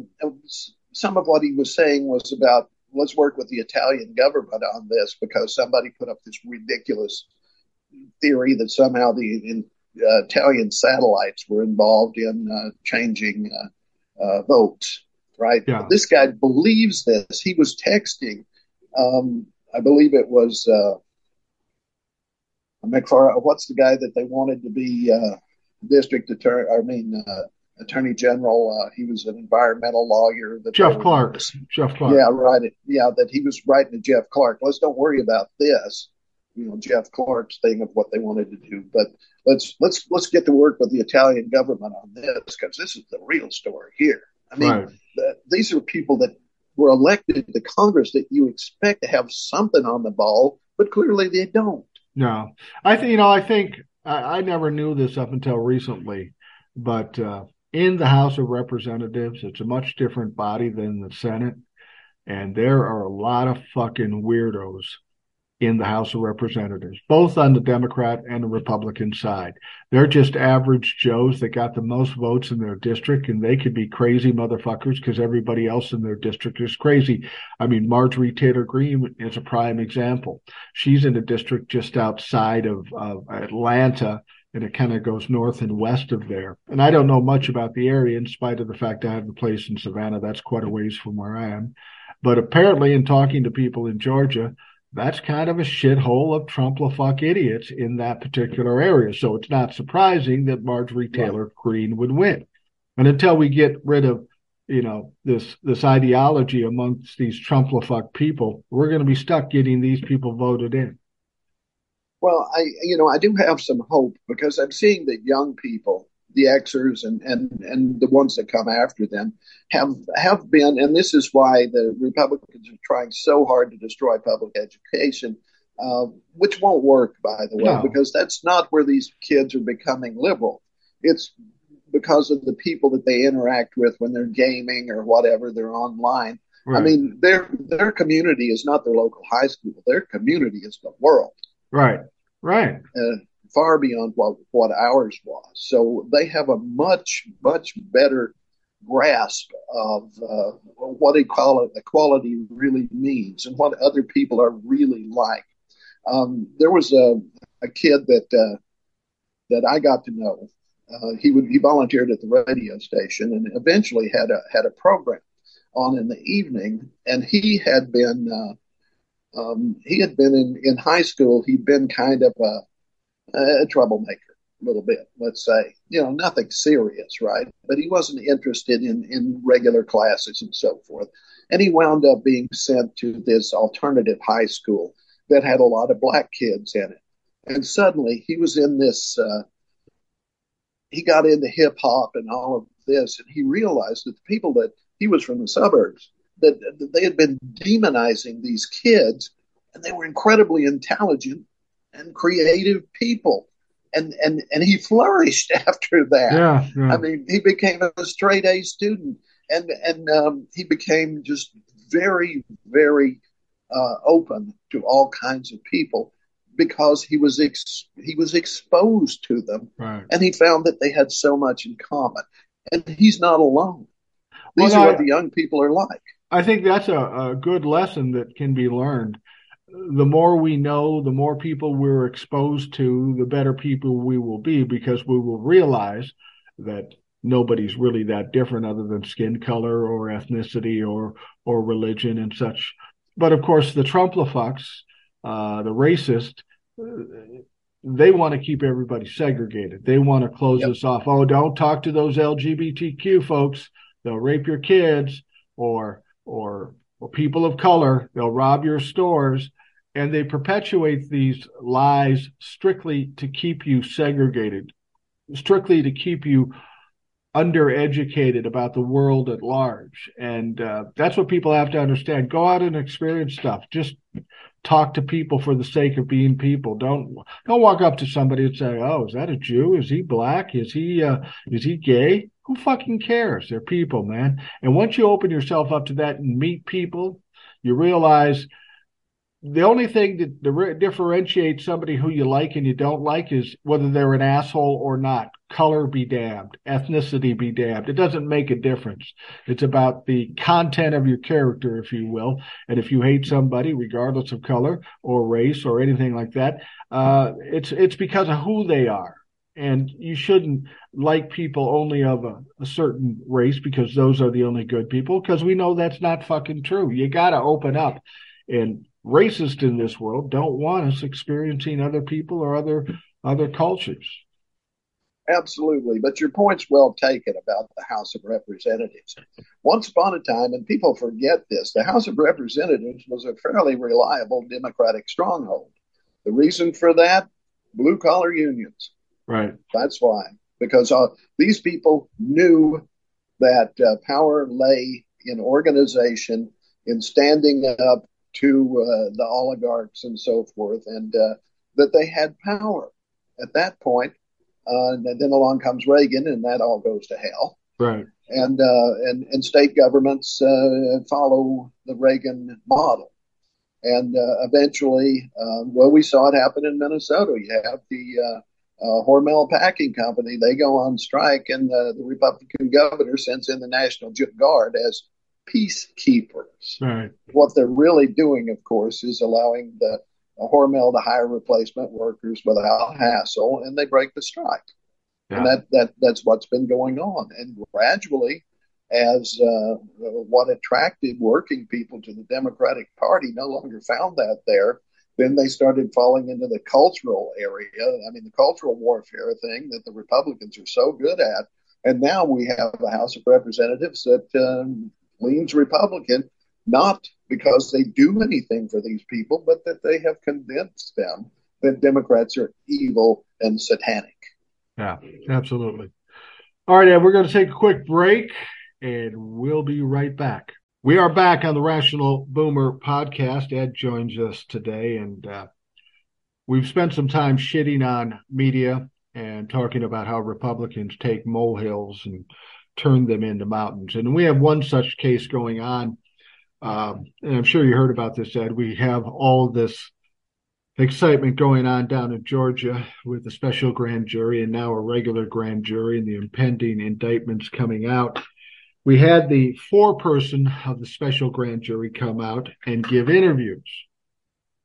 some of what he was saying was about, let's work with the Italian government on this because somebody put up this ridiculous theory that somehow the in, uh, Italian satellites were involved in uh, changing uh, uh, votes, right? Yeah. This guy believes this. He was texting, um, I believe it was uh, McFarland. What's the guy that they wanted to be uh, district attorney? I mean, uh, Attorney General, uh, he was an environmental lawyer. That Jeff Clark. Jeff Clark. Yeah, right. Yeah, that he was writing to Jeff Clark. Let's don't worry about this. you know, Jeff Clark's thing of what they wanted to do. But let's let's let's get to work with the Italian government on this, because this is the real story here. I mean, right. the, these are people that were elected to Congress that you expect to have something on the ball, but clearly they don't. No, I think, you know, I think I, I never knew this up until recently, but uh, in the House of Representatives, it's a much different body than the Senate. And there are a lot of fucking weirdos in the House of Representatives, both on the Democrat and the Republican side. They're just average Joes that got the most votes in their district, and they could be crazy motherfuckers because everybody else in their district is crazy. I mean, Marjorie Taylor Greene is a prime example. She's in a district just outside of, of Atlanta, and it kind of goes north and west of there. And I don't know much about the area, in spite of the fact I have a place in Savannah. That's quite a ways from where I am. But apparently, in talking to people in Georgia, that's kind of a shithole of Trump-la-fuck idiots in that particular area. So it's not surprising that Marjorie Taylor Greene would win. And until we get rid of, you know, this this ideology amongst these Trump-la-fuck people, we're going to be stuck getting these people voted in. Well, I you know, I do have some hope, because I'm seeing that young people, the Xers and, and, and the ones that come after them, have have been, and this is why the Republicans are trying so hard to destroy public education, uh, which won't work, by the way, no. because that's not where these kids are becoming liberal. It's because of the people that they interact with when they're gaming or whatever, they're online. Right. I mean, their their community is not their local high school. Their community is the world. Right, right. Uh, far beyond what, what ours was. So they have a much, much better grasp of uh, what equality really means and what other people are really like. Um, there was a, a kid that uh, that I got to know. Uh, he would he volunteered at the radio station and eventually had a had a program on in the evening, and he had been. Uh, Um, he had been in, in high school, he'd been kind of a, a troublemaker a little bit, let's say. You know, nothing serious, right? But he wasn't interested in, in regular classes and so forth. And he wound up being sent to this alternative high school that had a lot of black kids in it. And suddenly he was in this, uh, he got into hip hop and all of this, and he realized that the people that, he was from the suburbs, that they had been demonizing these kids, and they were incredibly intelligent and creative people. And and, and he flourished after that. Yeah, yeah. I mean, he became a straight A student, and, and um, he became just very, very uh, open to all kinds of people because he was ex- he was exposed to them. Right. And he found that they had so much in common. And he's not alone. These well, are I- what the young people are like. I think that's a, a good lesson that can be learned. The more we know, the more people we're exposed to, the better people we will be, because we will realize that nobody's really that different other than skin color or ethnicity or or religion and such. But, of course, the Trump-la-fucks, uh, the racist, uh, they want to keep everybody segregated. They want to close yep. us off. Oh, don't talk to those L G B T Q folks. They'll rape your kids, or... Or, or people of color, they'll rob your stores, and they perpetuate these lies strictly to keep you segregated, strictly to keep you undereducated about the world at large. And uh, that's what people have to understand. Go out and experience stuff. Just talk to people for the sake of being people. Don't don't walk up to somebody and say, "Oh, is that a Jew? Is he black? Is he uh, is he gay?" Who fucking cares? They're people, man. And once you open yourself up to that and meet people, you realize the only thing that the, differentiates somebody who you like and you don't like is whether they're an asshole or not. Color be damned. Ethnicity be damned. It doesn't make a difference. It's about the content of your character, if you will. And if you hate somebody, regardless of color or race or anything like that, uh, it's it's because of who they are. And you shouldn't like people only of a, a certain race because those are the only good people, because we know that's not fucking true. You got to open up. And racists in this world don't want us experiencing other people or other other cultures. Absolutely. But your point's well taken about the House of Representatives. Once upon a time, and people forget this, the House of Representatives was a fairly reliable Democratic stronghold. The reason for that, blue collar unions. Right. That's why, because uh, these people knew that uh, power lay in organization, in standing up to uh, the oligarchs and so forth, and uh, that they had power at that point. Uh, and then along comes Reagan, and that all goes to hell. Right. And uh, and and state governments uh, follow the Reagan model. And uh, eventually, uh, well, we saw it happen in Minnesota. You have the uh, uh, Hormel Packing Company. They go on strike, and uh, the Republican governor sends in the National Guard as peacekeepers. Right. What they're really doing, of course, is allowing the uh, Hormel to hire replacement workers without hassle, and they break the strike. Yeah. And that, that that's what's been going on. And gradually, as uh, what attracted working people to the Democratic Party no longer found that there, then they started falling into the cultural area. I mean, the cultural warfare thing that the Republicans are so good at. And now we have a House of Representatives that um, leans Republican, not because they do anything for these people, but that they have convinced them that Democrats are evil and satanic. Yeah, absolutely. All right, Ed, we're going to take a quick break. And we'll be right back. We are back on the Rational Boomer podcast. Ed joins us today, and uh, we've spent some time shitting on media and talking about how Republicans take molehills and turn them into mountains. And we have one such case going on, uh, and I'm sure you heard about this, Ed. We have all this excitement going on down in Georgia with a special grand jury and now a regular grand jury and the impending indictments coming out. We had the foreperson of the special grand jury come out and give interviews.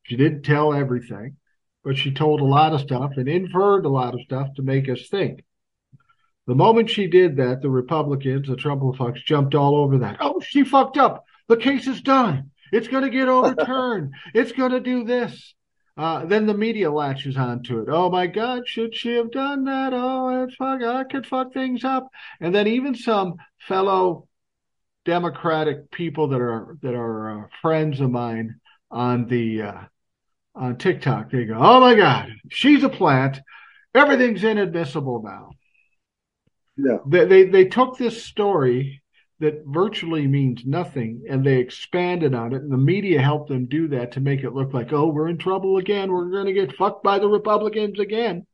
She didn't tell everything, but she told a lot of stuff and inferred a lot of stuff to make us think. The moment she did that, the Republicans, the Trump-fucks, jumped all over that. Oh, she fucked up. The case is done. It's going to get overturned. It's going to do this. Uh, then the media latches onto it. Oh, my God, should she have done that? Oh, fuck, I could fuck things up. And then even some fellow Democratic people that are that are uh, friends of mine on the uh, on TikTok, they go, oh, my God, she's a plant. Everything's inadmissible now. Yeah. They, they, they took this story that virtually means nothing, and they expanded on it, and the media helped them do that to make it look like, oh, we're in trouble again, we're going to get fucked by the Republicans again.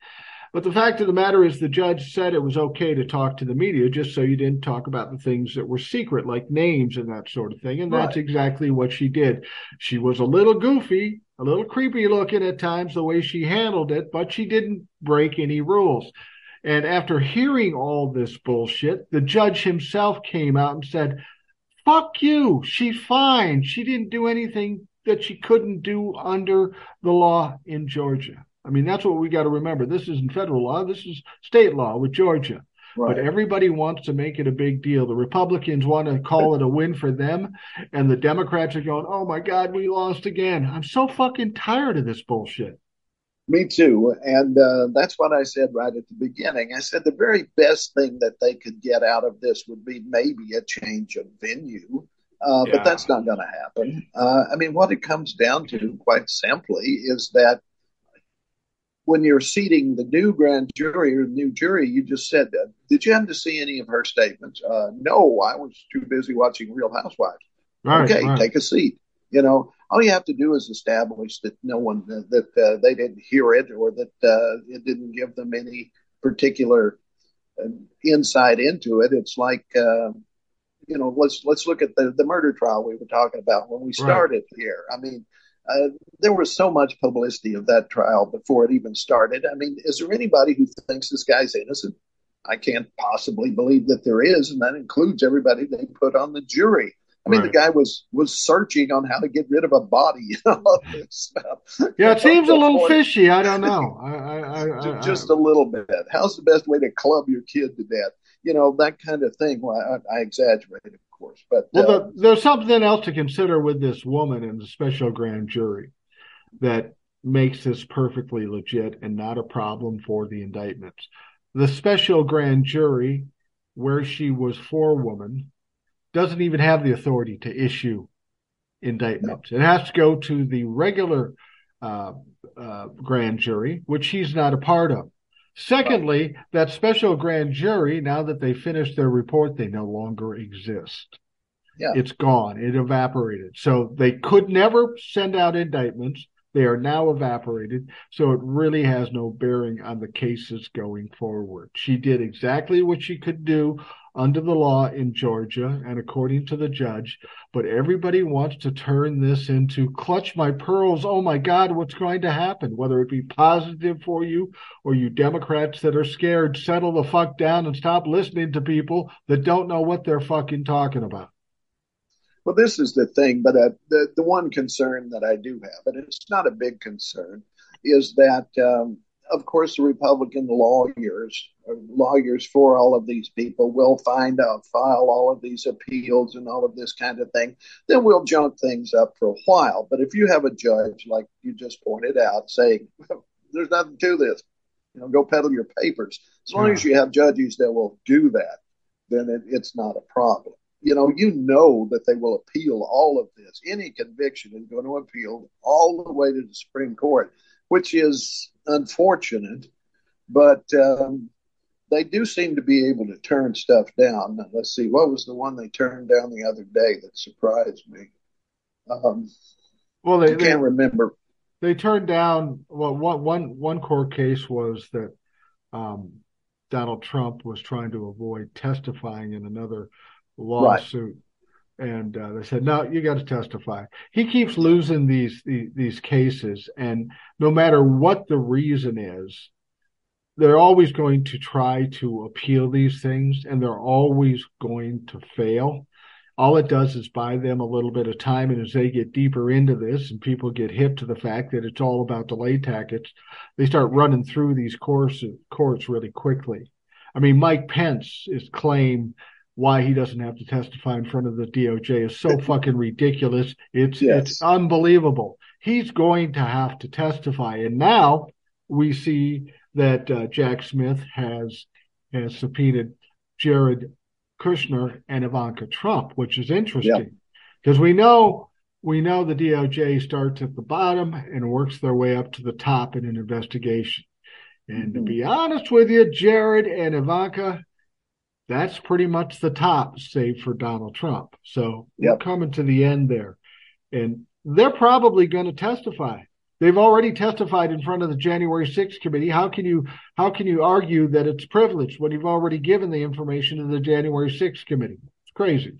But the fact of the matter is the judge said it was okay to talk to the media just so you didn't talk about the things that were secret, like names and that sort of thing, and that's right. Exactly what she did. She was a little goofy, a little creepy looking at times the way she handled it, but she didn't break any rules. And after hearing all this bullshit, the judge himself came out and said, fuck you, she's fine. She didn't do anything that she couldn't do under the law in Georgia. I mean, that's what we got to remember. This isn't federal law. This is state law with Georgia. Right. But everybody wants to make it a big deal. The Republicans want to call it a win for them. And the Democrats are going, oh, my God, we lost again. I'm so fucking tired of this bullshit. Me too. And uh, that's what I said right at the beginning. I said the very best thing that they could get out of this would be maybe a change of venue, uh, yeah. but that's not going to happen. Uh, I mean, what it comes down to, quite simply, is that when you're seating the new grand jury or the new jury, you just said, did you happen to see any of her statements? Uh, no, I was too busy watching Real Housewives. Right, okay, right. Take a seat. You know, all you have to do is establish that no one, uh, that uh, they didn't hear it or that uh, it didn't give them any particular uh, insight into it. It's like, uh, you know, let's let's look at the, the murder trial we were talking about when we started right. here. I mean, uh, there was so much publicity of that trial before it even started. I mean, is there anybody who thinks this guy's innocent? I can't possibly believe that there is, and that includes everybody they put on the jury. I mean, right. the guy was, was searching on how to get rid of a body and all this stuff. Yeah, it seems a little fishy. I don't know. I, I, I, Just I, I, a little bit. How's the best way to club your kid to death? You know, that kind of thing. Well, I, I exaggerate, of course. But well, uh, the, there's something else to consider with this woman in the special grand jury that makes this perfectly legit and not a problem for the indictments. The special grand jury, where she was forewoman, doesn't even have the authority to issue indictments. No. It has to go to the regular uh, uh, grand jury, which he's not a part of. Secondly, that special grand jury, now that they finished their report, they no longer exist. Yeah. It's gone. It evaporated. So they could never send out indictments. They are now evaporated. So it really has no bearing on the cases going forward. She did exactly what she could do under the law in Georgia and according to the judge. But everybody wants to turn this into clutch my pearls. Oh, my God, what's going to happen? Whether it be positive for you or you Democrats that are scared, settle the fuck down and stop listening to people that don't know what they're fucking talking about. Well, this is the thing, but uh, the, the one concern that I do have, and it's not a big concern, is that, um, of course, the Republican lawyers, lawyers for all of these people will find out, file all of these appeals and all of this kind of thing. Then we'll junk things up for a while. But if you have a judge, like you just pointed out, saying, well, there's nothing to this, you know, go peddle your papers. As long yeah. as you have judges that will do that, then it, it's not a problem. You know, you know that they will appeal all of this. Any conviction is going to appeal all the way to the Supreme Court, which is unfortunate. But um, they do seem to be able to turn stuff down. Now, let's see, what was the one they turned down the other day that surprised me? Um, well, they I can't they, remember. They turned down. Well, one one court case was that um, Donald Trump was trying to avoid testifying in another lawsuit, right. and uh, they said, no, you got to testify. He keeps losing these, these these cases, and no matter what the reason is, they're always going to try to appeal these things, and they're always going to fail. All it does is buy them a little bit of time, and as they get deeper into this and people get hip to the fact that it's all about delay tactics, they start running through these courts, courts really quickly. I mean, Mike Pence's claim why he doesn't have to testify in front of the D O J is so fucking ridiculous. It's yes. it's unbelievable. He's going to have to testify. And now we see that uh, Jack Smith has, has subpoenaed Jared Kushner and Ivanka Trump, which is interesting because yeah. we know we know the D O J starts at the bottom and works their way up to the top in an investigation. And mm-hmm. to be honest with you, Jared and Ivanka, that's pretty much the top, save for Donald Trump. So yep. we're coming to the end there. And they're probably going to testify. They've already testified in front of the January sixth committee. How can you how can you argue that it's privileged when you've already given the information to the January sixth committee? It's crazy.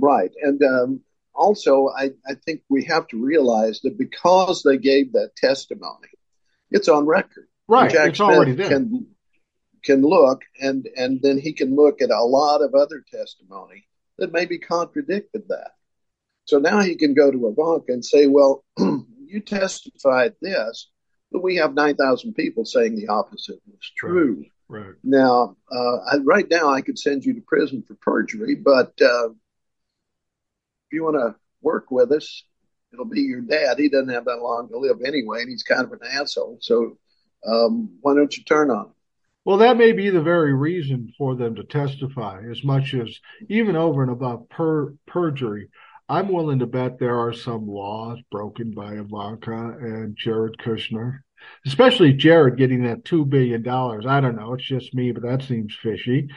Right. And um, also, I, I think we have to realize that because they gave that testimony, it's on record. Right. Jack it's Smith already there. Can, can look, and, and then he can look at a lot of other testimony that maybe contradicted that. So now he can go to Ivanka and say, well, you testified this, but we have nine thousand people saying the opposite was true. Right, right. Now, uh, I, right now I could send you to prison for perjury, but uh, if you want to work with us, it'll be your dad. He doesn't have that long to live anyway, and he's kind of an asshole. So um, why don't you turn on him? Well, that may be the very reason for them to testify, as much as even over and above per, perjury. I'm willing to bet there are some laws broken by Ivanka and Jared Kushner, especially Jared getting that two billion dollars. I don't know. It's just me, but that seems fishy.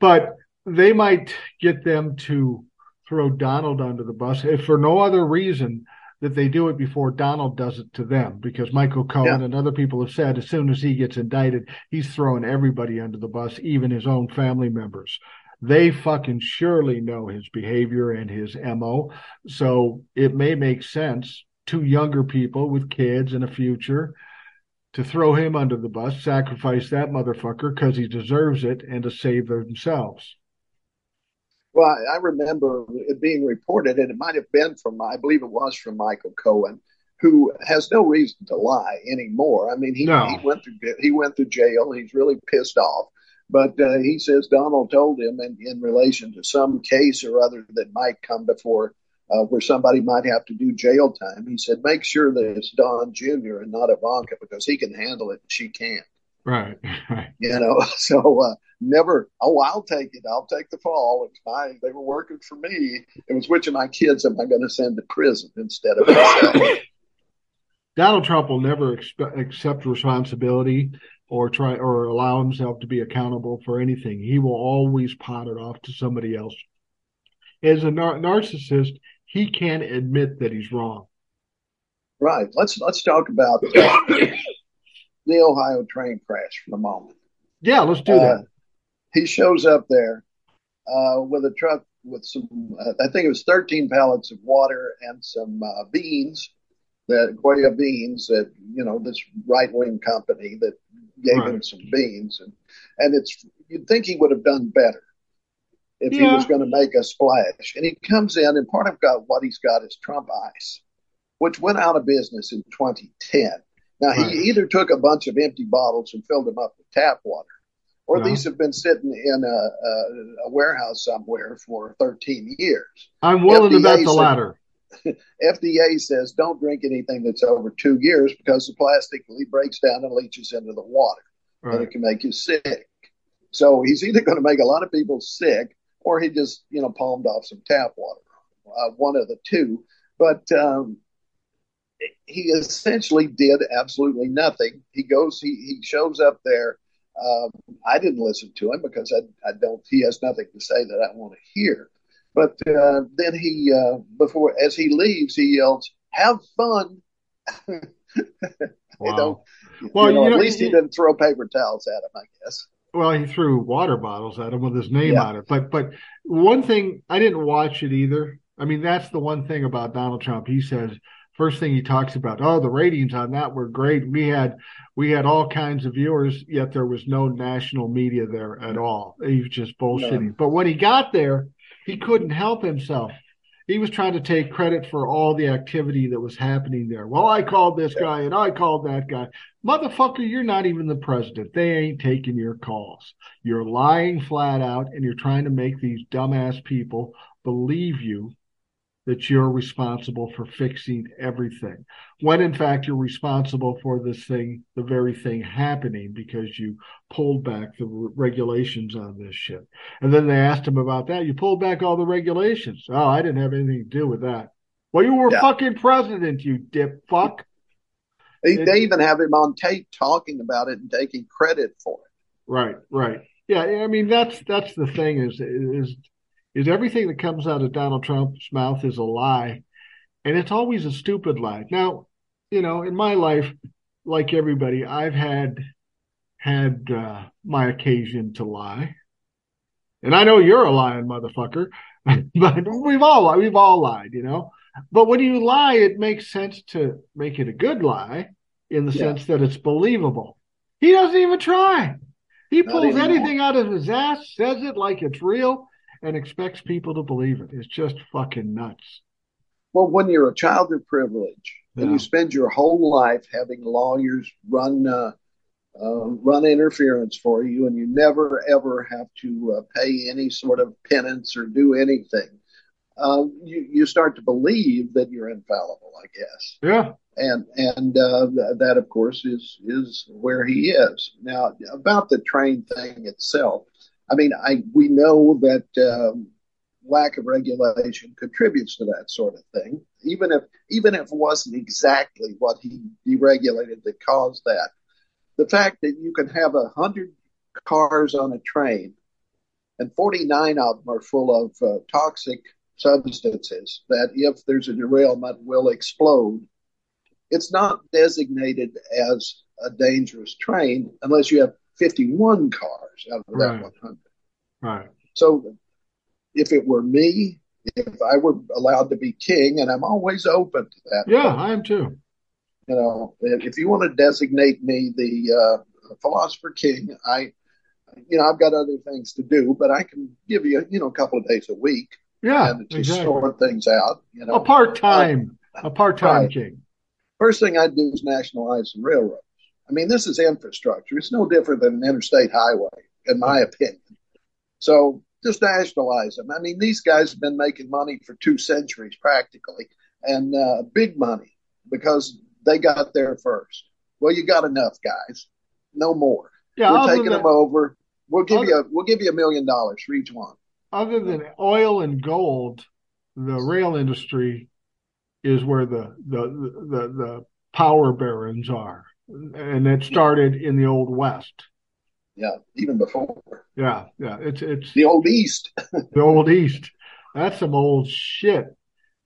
But they might get them to throw Donald under the bus, if for no other reason that they do it before Donald does it to them, because Michael Cohen yeah. and other people have said as soon as he gets indicted, he's throwing everybody under the bus, even his own family members. They fucking surely know his behavior and his M O. So it may make sense to younger people with kids and a future to throw him under the bus, sacrifice that motherfucker because he deserves it, and to save themselves. Well, I remember it being reported, and it might have been from, I believe it was from Michael Cohen, who has no reason to lie anymore. I mean, he, no. he went through he went through jail. He's really pissed off. But uh, he says Donald told him in, in relation to some case or other that might come before uh, where somebody might have to do jail time. He said, make sure that it's Don Junior and not Ivanka because he can handle it and she can't. Right, right. You know, so uh, never, oh, I'll take it. I'll take the fall. It's mine. They were working for me. It was which of my kids am I going to send to prison instead of myself? Donald Trump will never expe- accept responsibility or try or allow himself to be accountable for anything. He will always pot it off to somebody else. As a nar- narcissist, he can't admit that he's wrong. Right. Let's let's talk about the, the Ohio train crash for a moment. Yeah, let's do uh, that. He shows up there uh, with a truck with some, uh, I think it was thirteen pallets of water and some uh, beans. That Goya beans that, you know, this right-wing company that gave right. him some beans. And, and it's, you'd think he would have done better if yeah. he was going to make a splash. And he comes in, and part of God, what he's got is Trump Ice, which went out of business in twenty ten. Now, right. he either took a bunch of empty bottles and filled them up with tap water, or no. these have been sitting in a, a, a warehouse somewhere for thirteen years. I'm willing to bet the latter. F D A says don't drink anything that's over two years because the plastic breaks down and leaches into the water, right. and it can make you sick. So he's either going to make a lot of people sick, or he just, you know, palmed off some tap water, uh, one of the two. But um, he essentially did absolutely nothing. He goes, he, he shows up there. Um, I didn't listen to him because I, I don't. He has nothing to say that I want to hear. But uh, then he, uh, before as he leaves, he yells, "Have fun!" Wow. you know, well, you know, you know, at least he, he didn't throw paper towels at him, I guess. Well, he threw water bottles at him with his name yeah. on it. But but one thing, I didn't watch it either. I mean, that's the one thing about Donald Trump. He says, first thing he talks about, oh, the ratings on that were great. We had we had all kinds of viewers, yet there was no national media there at all. He's just bullshitting. No. But when he got there, he couldn't help himself. He was trying to take credit for all the activity that was happening there. Well, I called this guy and I called that guy. Motherfucker, you're not even the president. They ain't taking your calls. You're lying flat out, and you're trying to make these dumbass people believe you that you're responsible for fixing everything, when in fact you're responsible for this thing, the very thing happening, because you pulled back the regulations on this shit. And then they asked him about that. You pulled back all the regulations. Oh, I didn't have anything to do with that. Well, you were yeah. fucking president, you dip fuck. They, it, they even have him on tape talking about it and taking credit for it. Right, right. Yeah, I mean, that's that's the thing is is. is everything that comes out of Donald Trump's mouth is a lie, and it's always a stupid lie. Now, you know, in my life, like everybody, I've had had uh, my occasion to lie, and I know you're a lying motherfucker, but we've all we've all lied, you know. But when you lie, it makes sense to make it a good lie in the yeah. sense that it's believable. He doesn't even try. He Not pulls anything more. out of his ass, says it like it's real, and expects people to believe it. It's just fucking nuts. Well, when you're a child of privilege yeah. and you spend your whole life having lawyers run uh, uh, run interference for you, and you never, ever have to uh, pay any sort of penance or do anything, uh, you, you start to believe that you're infallible, I guess. Yeah. And and uh, that, of course, is is where he is. Now, about the train thing itself, I mean, I we know that um, lack of regulation contributes to that sort of thing. Even if even if it wasn't exactly what he deregulated that caused that, the fact that you can have a hundred cars on a train, and forty-nine of them are full of uh, toxic substances that, if there's a derailment, will explode. It's not designated as a dangerous train unless you have fifty-one cars out of that right. one hundred. Right. So if it were me, if I were allowed to be king, and I'm always open to that. Yeah, point, I am too. You know, if you want to designate me the uh, philosopher king, I, you know, I've got other things to do, but I can give you, you know, a couple of days a week. Yeah, and to exactly. sort things out. You know, a part-time, I, a part-time right. king. First thing I'd do is nationalize the railroad. I mean, this is infrastructure. It's no different than an interstate highway, in my opinion. So just nationalize them. I mean, these guys have been making money for two centuries practically, and uh, big money, because they got there first. Well, you got enough, guys. No more. Yeah, we're taking them over. We'll give you a, we'll give you a million dollars for each one. Other than oil and gold, the rail industry is where the the the the, the power barons are. And that started in the Old West. Yeah, even before. Yeah, yeah. It's it's the Old East. The Old East. That's some old shit.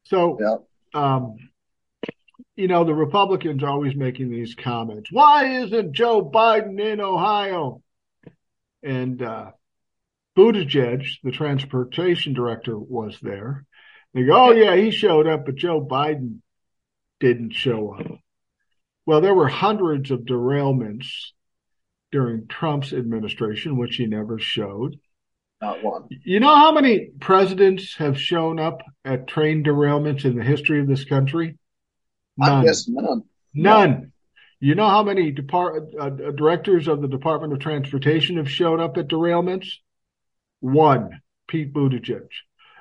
So, yeah. um, you know, the Republicans are always making these comments. Why isn't Joe Biden in Ohio? And uh, Buttigieg, the transportation director, was there. They go, oh, yeah, he showed up, but Joe Biden didn't show up. Well, there were hundreds of derailments during Trump's administration, which he never showed. Not one. You know how many presidents have shown up at train derailments in the history of this country? None. I guess none. None. None. You know how many depart- uh, directors of the Department of Transportation have shown up at derailments? One, Pete Buttigieg.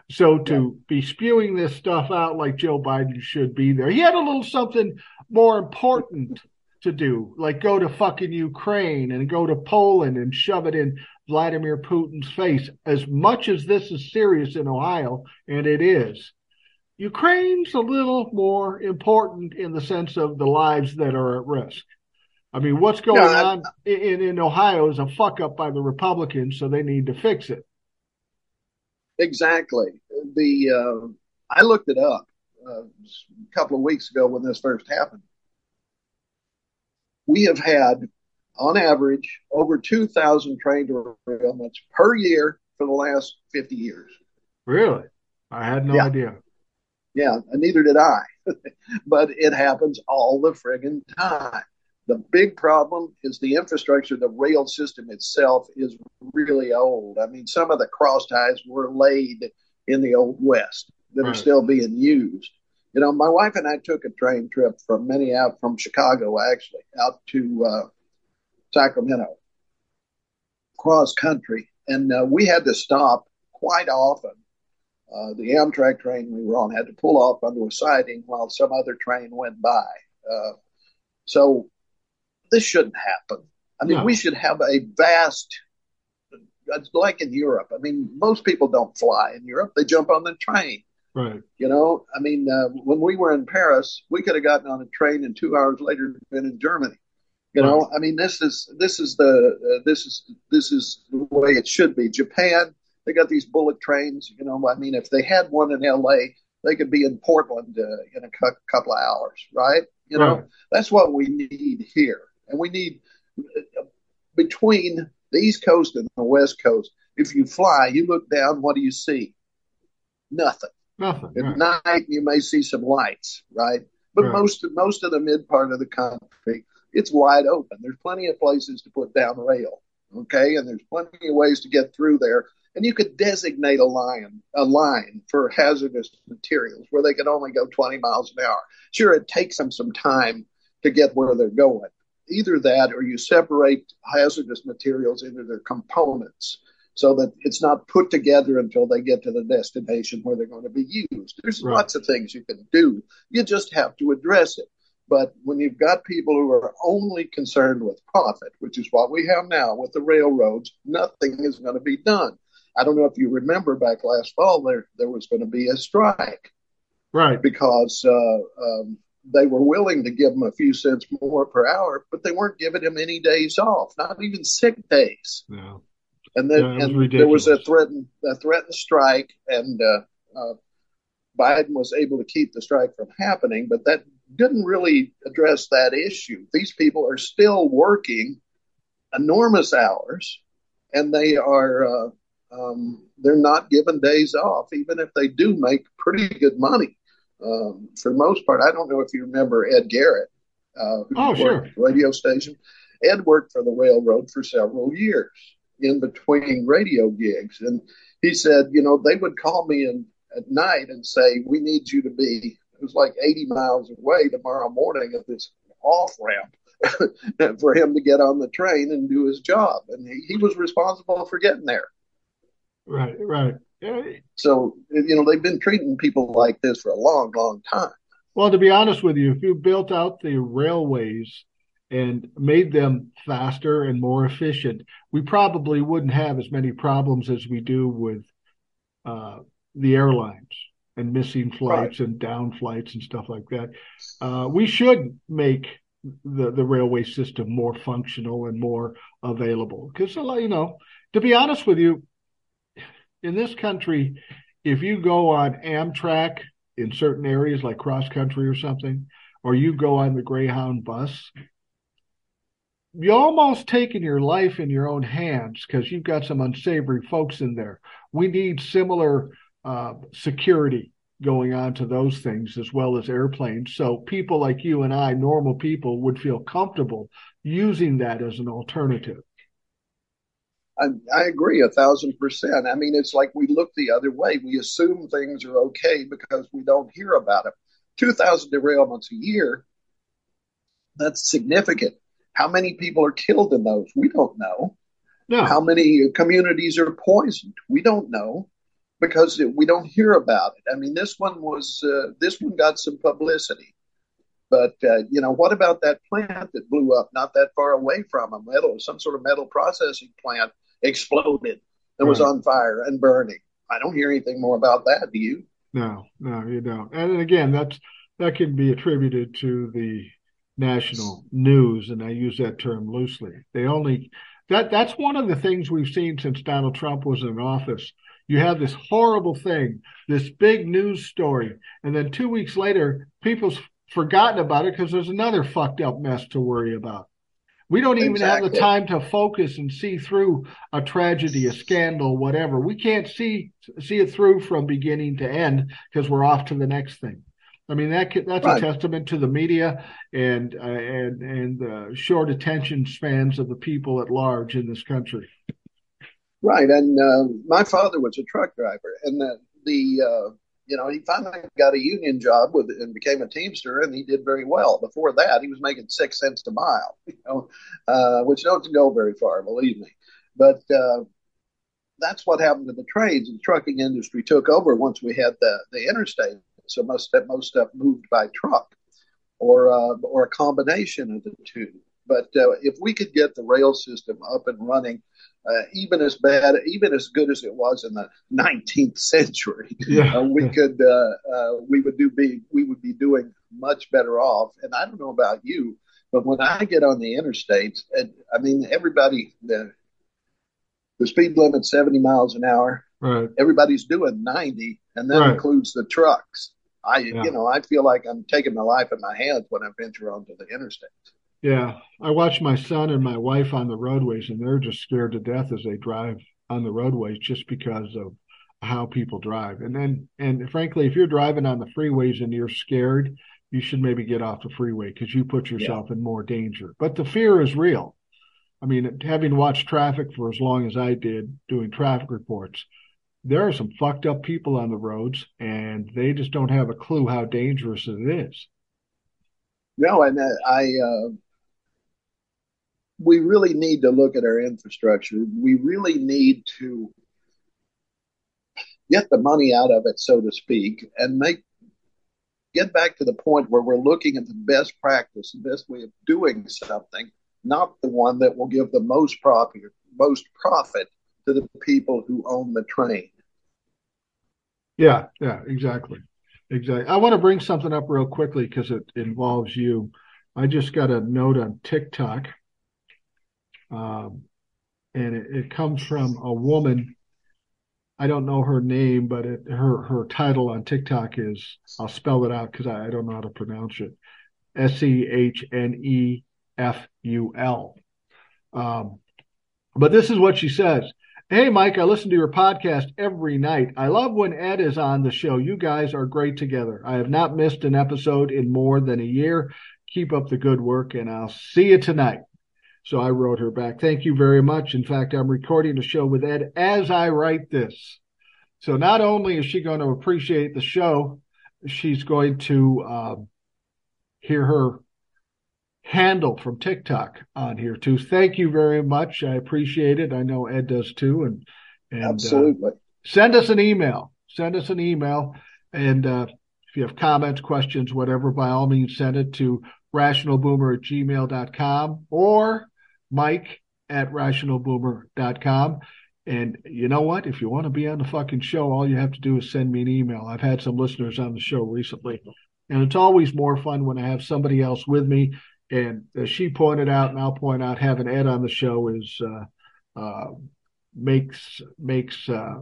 So to yeah. be spewing this stuff out like Joe Biden should be there. He had a little something more important to do, like go to fucking Ukraine and go to Poland and shove it in Vladimir Putin's face. As much as this is serious in Ohio, and it is, Ukraine's a little more important in the sense of the lives that are at risk. I mean, what's going no, on in, in Ohio is a fuck up by the Republicans, so they need to fix it. Exactly. The uh, I looked it up uh, a couple of weeks ago when this first happened. We have had, on average, over two thousand train derailments per year for the last fifty years. Really? I had no yeah. idea. Yeah, and neither did I. But it happens all the friggin' time. The big problem is the infrastructure. The rail system itself is really old. I mean, some of the cross ties were laid in the Old West that right. are still being used. You know, my wife and I took a train trip from Minneapolis, from Chicago, actually, out to uh, Sacramento, cross country. And uh, we had to stop quite often. Uh, the Amtrak train we were on had to pull off under a siding while some other train went by. Uh, so this shouldn't happen. I mean, no. we should have a vast, like in Europe. I mean, most people don't fly in Europe. They jump on the train. Right. You know, I mean, uh, when we were in Paris, we could have gotten on a train and two hours later been in Germany. You right. know, I mean, this is this is the uh, this is this is the way it should be. Japan, they got these bullet trains. You know, I mean, if they had one in L A, they could be in Portland uh, in a cu- couple of hours. Right. You right. know, that's what we need here. And we need uh, between the East Coast and the West Coast. If you fly, you look down. What do you see? Nothing. Nothing. At right. night, you may see some lights, right? But right. most most of the mid part of the country, it's wide open. There's plenty of places to put down rail, okay? And there's plenty of ways to get through there. And you could designate a line, a line for hazardous materials where they can only go twenty miles an hour. Sure, it takes them some time to get where they're going. Either that or you separate hazardous materials into their components, so that it's not put together until they get to the destination where they're going to be used. There's right. lots of things you can do. You just have to address it. But when you've got people who are only concerned with profit, which is what we have now with the railroads, nothing is going to be done. I don't know if you remember back last fall, there there was going to be a strike. Right. Because uh, um, they were willing to give them a few cents more per hour, but they weren't giving them any days off, not even sick days. Yeah. And then yeah, and there was a threatened a threatened strike, and uh, uh, Biden was able to keep the strike from happening, but that didn't really address that issue. These people are still working enormous hours, and they are uh, um, they're not given days off, even if they do make pretty good money um, for the most part. I don't know if you remember Ed Garrett, uh, who oh, worked sure. at the radio station. Ed worked for the railroad for several years, in between radio gigs. And he said, you know, they would call me in at night and say, we need you to be, it was like eighty miles away tomorrow morning at this off ramp for him to get on the train and do his job. And he, he was responsible for getting there. Right, right. So, you know, they've been treating people like this for a long, long time. Well, to be honest with you, if you built out the railways and made them faster and more efficient, we probably wouldn't have as many problems as we do with uh, the airlines. and missing flights right. and down flights and stuff like that. Uh, we should make the, the railway system more functional and more available. Because, you know, to be honest with you, in this country, if you go on Amtrak in certain areas like cross country or something, or you go on the Greyhound bus, you're almost taking your life in your own hands because you've got some unsavory folks in there. We need similar uh, security going on to those things as well as airplanes. So people like you and I, normal people, would feel comfortable using that as an alternative. I, I agree a thousand percent. I mean, it's like we look the other way. We assume things are okay because we don't hear about it. two thousand derailments a year, that's significant. How many people are killed in those? We don't know. No. How many communities are poisoned? We don't know because we don't hear about it. I mean, this one was uh, this one got some publicity. But, uh, you know, what about that plant that blew up not that far away from a metal, some sort of metal processing plant exploded and right. was on fire and burning? I don't hear anything more about that. Do you? No, no, you don't. And again, that's that can be attributed to the national news, and I use that term loosely. They only that that's one of the things we've seen since Donald Trump was in office. You have this horrible thing, this big news story, and then two weeks later, people's forgotten about it because there's another fucked up mess to worry about. We don't even exactly. have the time to focus and see through a tragedy, a scandal, whatever. We can't see see it through from beginning to end because we're off to the next thing. I mean, that that's right. a testament to the media and uh, and and the short attention spans of the people at large in this country. Right, and uh, my father was a truck driver, and the the. Uh, You know, he finally got a union job with and became a Teamster, and he did very well. Before that, he was making six cents a mile, you know, uh, which doesn't go very far, believe me. But uh, that's what happened to the trades. The trucking industry took over once we had the, the interstate, so most most stuff moved by truck or uh, or a combination of the two. But uh, if we could get the rail system up and running, uh, even as bad, even as good as it was in the nineteenth century, yeah. uh, we could, uh, uh, we would do be, we would be doing much better off. And I don't know about you, but when I get on the interstates, and I mean, everybody, the, the speed limit's seventy miles an hour. Right. Everybody's doing ninety, and that right. includes the trucks. I, yeah. you know, I feel like I'm taking my life in my hands when I venture onto the interstates. Yeah, I watch my son and my wife on the roadways, and they're just scared to death as they drive on the roadways just because of how people drive. And then, and frankly, if you're driving on the freeways and you're scared, you should maybe get off the freeway because you put yourself yeah. in more danger. But the fear is real. I mean, having watched traffic for as long as I did doing traffic reports, there are some fucked up people on the roads, and they just don't have a clue how dangerous it is. No, and I... Uh... We really need to look at our infrastructure. We really need to get the money out of it, so to speak, and make get back to the point where we're looking at the best practice, the best way of doing something, not the one that will give the most profit, most profit to the people who own the train. Yeah, yeah, exactly. Exactly. I want to bring something up real quickly because it involves you. I just got a note on TikTok. Um, and it, it comes from a woman. I don't know her name, but it, her, her title on TikTok is, I'll spell it out because I, I don't know how to pronounce it, S E H N E F U L. Um, but this is what she says. Hey, Mike, I listen to your podcast every night. I love when Ed is on the show. You guys are great together. I have not missed an episode in more than a year. Keep up the good work, and I'll see you tonight. So I wrote her back, thank you very much. In fact, I'm recording a show with Ed as I write this. So not only is she going to appreciate the show, she's going to uh, hear her handle from TikTok on here too. Thank you very much. I appreciate it. I know Ed does too. And, and absolutely. Uh, send us an email. Send us an email. And uh, if you have comments, questions, whatever, by all means, send it to rational boomer at gmail dot com or Mike at rational boomer dot com. And you know what? If you want to be on the fucking show, all you have to do is send me an email. I've had some listeners on the show recently, and it's always more fun when I have somebody else with me. And as she pointed out, and I'll point out, having Ed on the show is uh, uh, makes makes uh,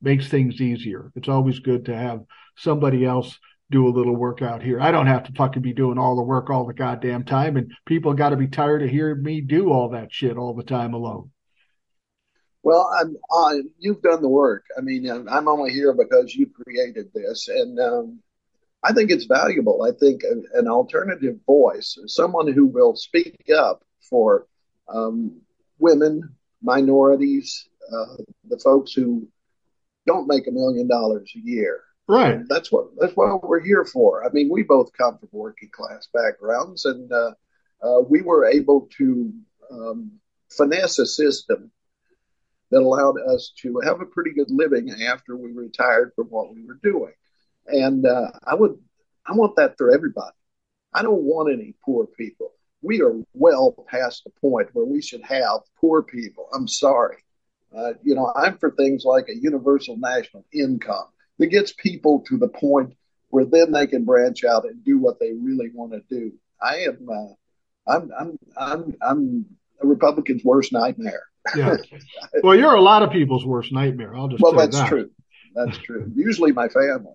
makes things easier. It's always good to have somebody else do a little work out here. I don't have to fucking be doing all the work all the goddamn time, and people got to be tired of hearing me do all that shit all the time alone. Well, I'm, uh, you've done the work. I mean, I'm only here because you created this, and um, I think it's valuable. I think an, an alternative voice, someone who will speak up for um, women, minorities, uh, the folks who don't make a million dollars a year. Right. And that's what that's what we're here for. I mean, we both come from working class backgrounds, and uh, uh, we were able to um, finesse a system that allowed us to have a pretty good living after we retired from what we were doing. And uh, I would, I want that for everybody. I don't want any poor people. We are well past the point where we should have poor people. I'm sorry. Uh, you know, I'm for things like a universal national income that gets people to the point where then they can branch out and do what they really want to do. I am, uh, I'm, I'm, I'm, I'm a Republican's worst nightmare. Yeah. Well, you're a lot of people's worst nightmare. I'll just well, that's that. true. That's true. Usually my family.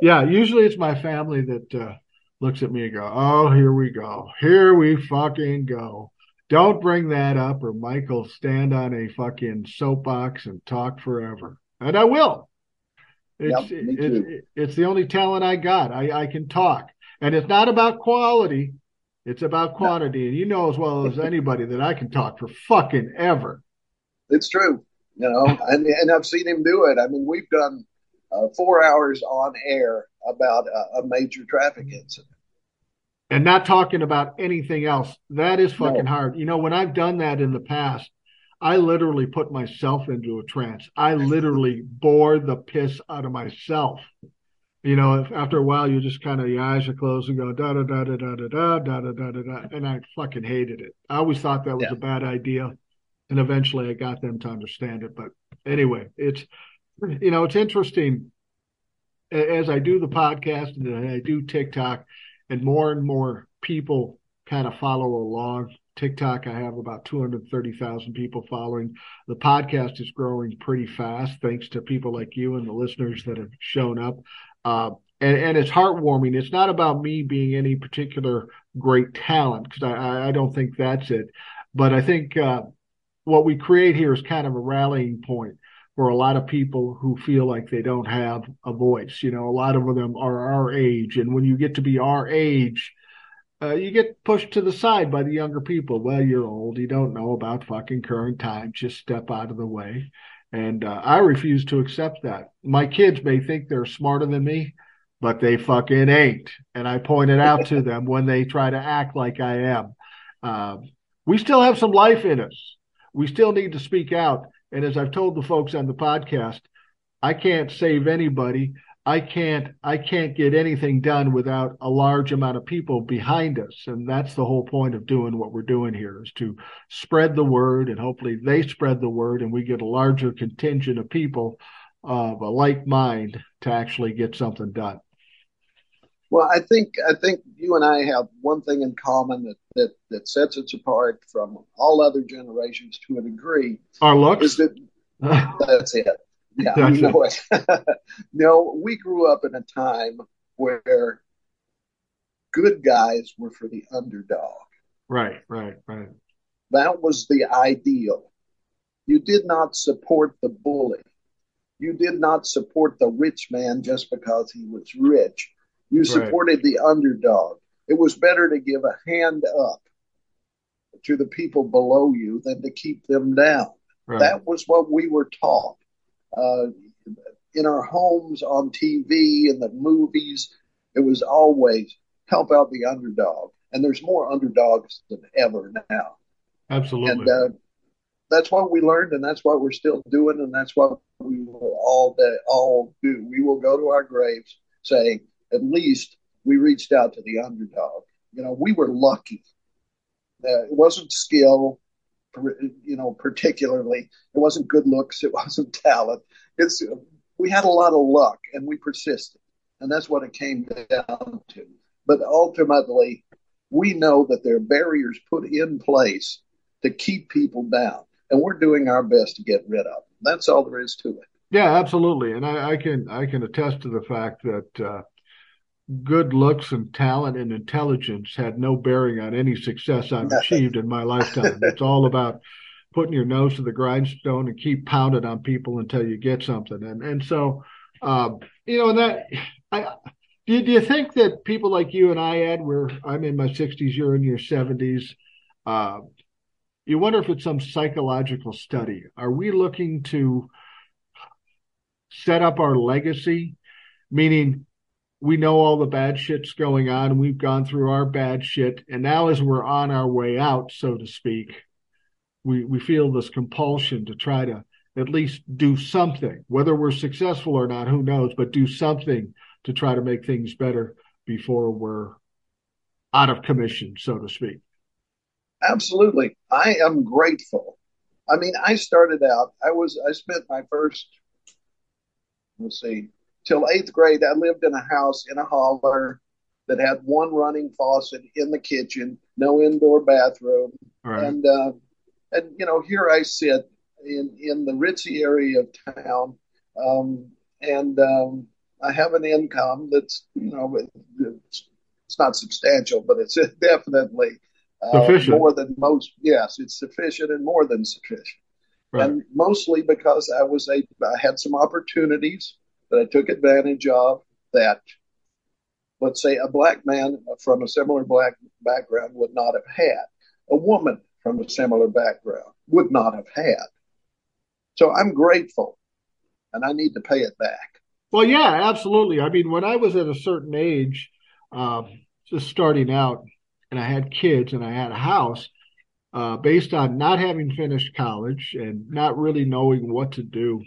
Yeah, usually it's my family that uh, looks at me and go, "Oh, here we go. Here we fucking go. Don't bring that up or Michael stand on a fucking soapbox and talk forever." And I will. It's yep, it's, it's the only talent I got. I, I can talk. And it's not about quality. It's about quantity, and you know as well as anybody that I can talk for fucking ever. It's true, you know, and and I've seen him do it. I mean, we've done uh, four hours on air about a, a major traffic incident, and not talking about anything else. That is fucking no. hard. You know, when I've done that in the past, I literally put myself into a trance. I literally bore the piss out of myself. You know, after a while, you just kind of, your eyes are closed and go, da da da da da da da da da da da da. And I fucking hated it. I always thought that was yeah. a bad idea. And eventually I got them to understand it. But anyway, it's, you know, it's interesting. As I do the podcast and I do TikTok, and more and more people kind of follow along. TikTok, I have about two hundred thirty thousand people following. The podcast is growing pretty fast, thanks to people like you and the listeners that have shown up. Uh, and, and it's heartwarming. It's not about me being any particular great talent, because I, I don't think that's it. But I think uh, what we create here is kind of a rallying point for a lot of people who feel like they don't have a voice. You know, a lot of them are our age. And when you get to be our age, uh, you get pushed to the side by the younger people. Well, you're old. You don't know about fucking current times. Just step out of the way. And uh, I refuse to accept that. My kids may think they're smarter than me, but they fucking ain't. And I point it out to them when they try to act like I am. Uh, we still have some life in us. We still need to speak out. And as I've told the folks on the podcast, I can't save anybody. I can't, I can't get anything done without a large amount of people behind us. And that's the whole point of doing what we're doing here, is to spread the word, and hopefully they spread the word and we get a larger contingent of people of a like mind to actually get something done. Well, I think I think you and I have one thing in common that, that, that sets us apart from all other generations to a degree. Our looks? Is that, that's it. Yeah, you know it. No, we grew up in a time where good guys were for the underdog. Right, right, right. That was the ideal. You did not support the bully. You did not support the rich man just because he was rich. You supported right. the underdog. It was better to give a hand up to the people below you than to keep them down. Right. That was what we were taught. Uh, in our homes, on T V, in the movies, it was always help out the underdog. And there's more underdogs than ever now. Absolutely. And uh, that's what we learned, and that's what we're still doing, and that's what we will all, day, all do. We will go to our graves saying, at least we reached out to the underdog. You know, we were lucky. Uh, it wasn't skill. you know, particularly. It wasn't good looks. It wasn't talent. It's, we had a lot of luck, and we persisted. And that's what it came down to. But ultimately, we know that there are barriers put in place to keep people down. And we're doing our best to get rid of them. That's all there is to it. Yeah, absolutely. And I, I can I can attest to the fact that uh, good looks and talent and intelligence had no bearing on any success I've achieved in my lifetime. It's all about putting your nose to the grindstone and keep pounding on people until you get something. And and so, uh, you know, that I do, do you think that people like you and I, Ed, where I'm in my sixties, you're in your seventies, uh, you wonder if it's some psychological study. Are we looking to set up our legacy, meaning we know all the bad shit's going on and we've gone through our bad shit, and now as we're on our way out, so to speak, we we feel this compulsion to try to at least do something, whether we're successful or not, who knows, but do something to try to make things better before we're out of commission, so to speak. Absolutely. I am grateful. I mean, I started out, I was, I spent my first, let's see, till eighth grade, I lived in a house in a holler that had one running faucet in the kitchen, no indoor bathroom. Right. And, uh, and you know, here I sit in, in the ritzy area of town, um, and um, I have an income that's, you know, it's, it's not substantial, but it's definitely uh, more than most. Yes, it's sufficient and more than sufficient. Right. And mostly because I was a, I had some opportunities that I took advantage of that, let's say, a black man from a similar black background would not have had. A woman from a similar background would not have had. So I'm grateful, and I need to pay it back. Well, yeah, absolutely. I mean, when I was at a certain age, uh, just starting out, and I had kids and I had a house, Uh, based on not having finished college and not really knowing what to do,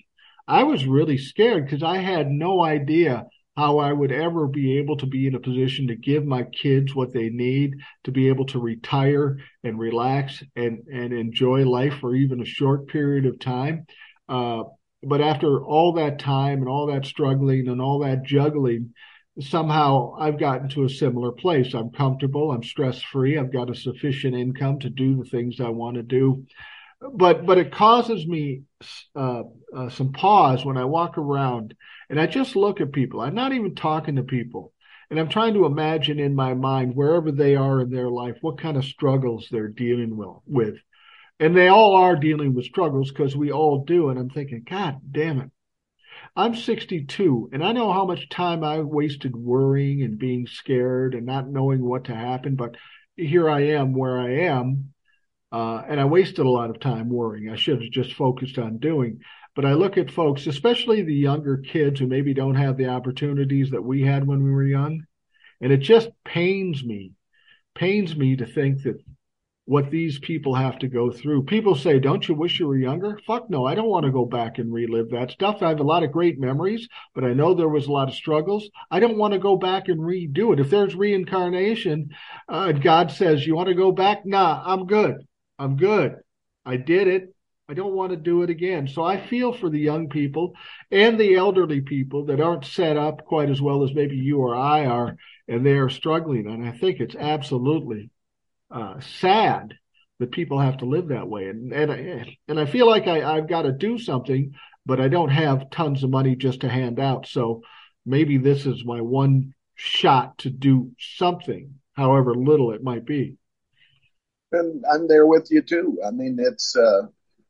I was really scared because I had no idea how I would ever be able to be in a position to give my kids what they need, to be able to retire and relax and, and enjoy life for even a short period of time. Uh, but after all that time and all that struggling and all that juggling, somehow I've gotten to a similar place. I'm comfortable. I'm stress-free. I've got a sufficient income to do the things I want to do. But but it causes me uh, uh, some pause when I walk around and I just look at people. I'm not even talking to people. And I'm trying to imagine in my mind, wherever they are in their life, what kind of struggles they're dealing with. And they all are dealing with struggles because we all do. And I'm thinking, God damn it. I'm sixty-two, and I know how much time I wasted worrying and being scared and not knowing what to happen, but here I am where I am, uh, and I wasted a lot of time worrying. I should have just focused on doing. But I look at folks, especially the younger kids who maybe don't have the opportunities that we had when we were young, and it just pains me, pains me to think that what these people have to go through. People say, don't you wish you were younger? Fuck no, I don't want to go back and relive that stuff. I have a lot of great memories, but I know there was a lot of struggles. I don't want to go back and redo it. If there's reincarnation, uh, and God says, you want to go back? Nah, I'm good. I'm good. I did it. I don't want to do it again. So I feel for the young people and the elderly people that aren't set up quite as well as maybe you or I are, and they are struggling. And I think it's absolutely Uh, sad that people have to live that way. And and I, and I feel like I, I've got to do something, but I don't have tons of money just to hand out. So maybe this is my one shot to do something, however little it might be. And I'm there with you too. I mean, it's uh,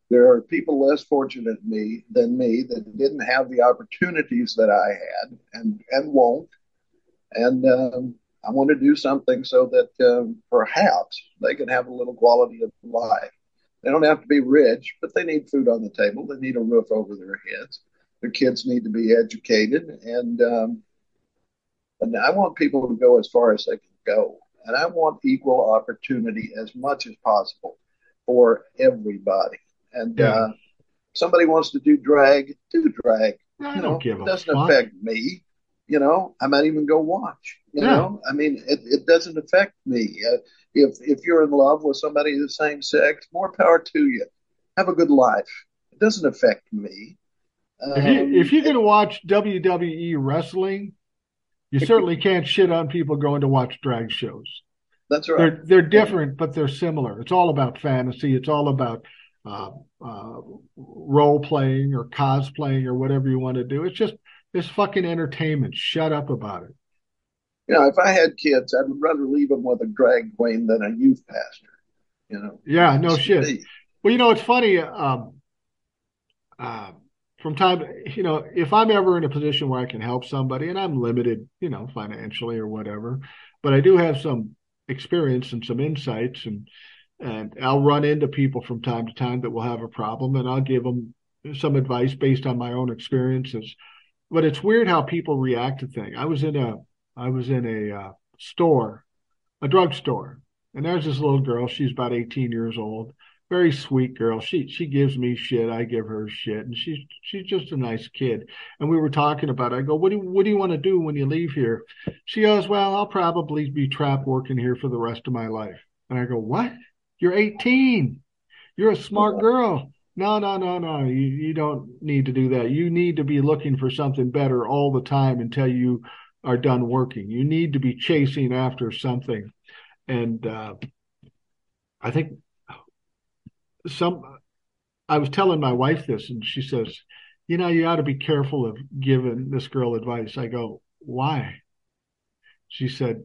there are people less fortunate than me, than me that didn't have the opportunities that I had and, and won't. And, um, I want to do something so that uh, perhaps they can have a little quality of life. They don't have to be rich, but they need food on the table. They need a roof over their heads. Their kids need to be educated. And, um, and I want people to go as far as they can go. And I want equal opportunity as much as possible for everybody. And yeah. uh, somebody wants to do drag, do drag. I you don't know, give it a doesn't fuck. affect me. you know, I might even go watch, you yeah. know, I mean, it, it doesn't affect me. Uh, if if you're in love with somebody of the same sex, more power to you. Have a good life. It doesn't affect me. Um, if, you, if you're going to watch W W E wrestling, you certainly can't shit on people going to watch drag shows. That's right. They're, they're different, but they're similar. It's all about fantasy. It's all about uh, uh, role-playing or cosplaying or whatever you want to do. It's just it's fucking entertainment. Shut up about it. You know, if I had kids, I'd rather leave them with a drag queen than a youth pastor. You know. Yeah, no shit. Well, you know, it's funny. Um, uh, from time, you know, if I'm ever in a position where I can help somebody, and I'm limited, you know, financially or whatever, but I do have some experience and some insights, and and I'll run into people from time to time that will have a problem, and I'll give them some advice based on my own experiences. But it's weird how people react to things. I was in a I was in a uh, store, a drugstore, and there's this little girl. She's about eighteen years old. Very sweet girl. She she gives me shit. I give her shit, and she's she's just a nice kid. And we were talking about it. I go, what do what do you want to do when you leave here? She goes, well, I'll probably be trapped working here for the rest of my life. And I go, what? You're eighteen. You're a smart girl. No, no, no, no. You you don't need to do that. You need to be looking for something better all the time until you are done working. You need to be chasing after something. And uh, I think. Some, I was telling my wife this, and she says, you know, you ought to be careful of giving this girl advice. I go, why? She said,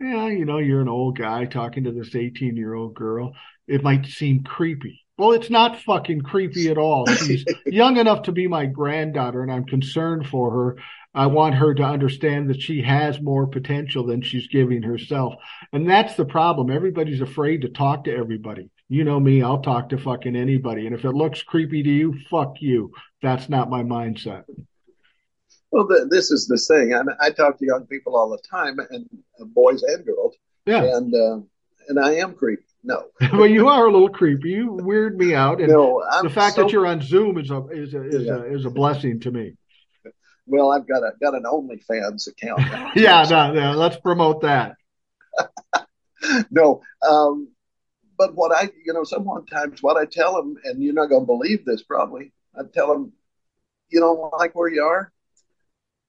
yeah, you know, you're an old guy talking to this eighteen-year-old girl. It might seem creepy. Well, it's not fucking creepy at all. She's young enough to be my granddaughter, and I'm concerned for her. I want her to understand that she has more potential than she's giving herself. And that's the problem. Everybody's afraid to talk to everybody. You know me, I'll talk to fucking anybody. And if it looks creepy to you, fuck you. That's not my mindset. Well, the, this is the thing. I, mean, I talk to young people all the time, and uh, boys and girls. Yeah. And uh, and I am creepy. No. Well, you are a little creepy. You weird me out. And no, I'm the fact so... that you're on Zoom is a is a, is, yeah. a, is a blessing to me. Well, I've got a got an OnlyFans account. yeah, no, no, let's promote that. no, um, but what I, you know, sometimes what I tell them, and you're not going to believe this probably, I tell them, you don't like where you are?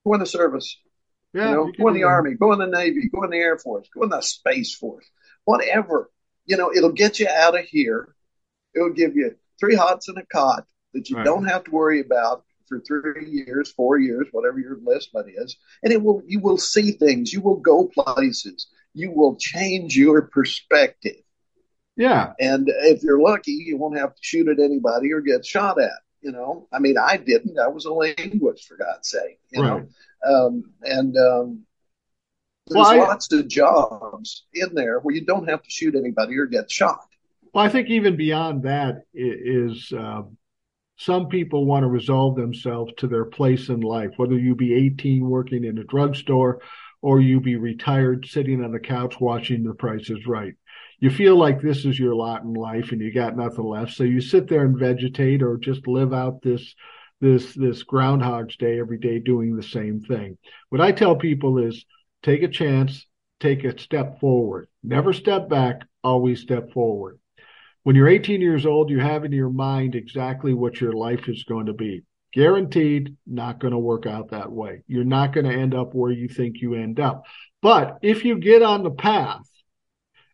Go in the service. Yeah, you know, you go in the Army, go in the Navy, go in the Air Force, go in the Space Force, whatever. You know, it'll get you out of here. It'll give you three hots and a cot that you right. don't have to worry about for three years, four years, whatever your list money is. And it will, you will see things. You will go places. You will change your perspective. Yeah. And if you're lucky, you won't have to shoot at anybody or get shot at, you know. I mean, I didn't. I was a linguist, for God's sake, you right. know. Um, and um, there's well, I, lots of jobs in there where you don't have to shoot anybody or get shot. Well, I think even beyond that is um, some people want to resolve themselves to their place in life, whether you be eighteen working in a drugstore or you be retired sitting on the couch watching The Price is Right. You feel like this is your lot in life and you got nothing left. So you sit there and vegetate or just live out this this this Groundhog's Day every day doing the same thing. What I tell people is take a chance, take a step forward. Never step back, always step forward. When you're eighteen years old, you have in your mind exactly what your life is going to be. Guaranteed, not going to work out that way. You're not going to end up where you think you end up. But if you get on the path,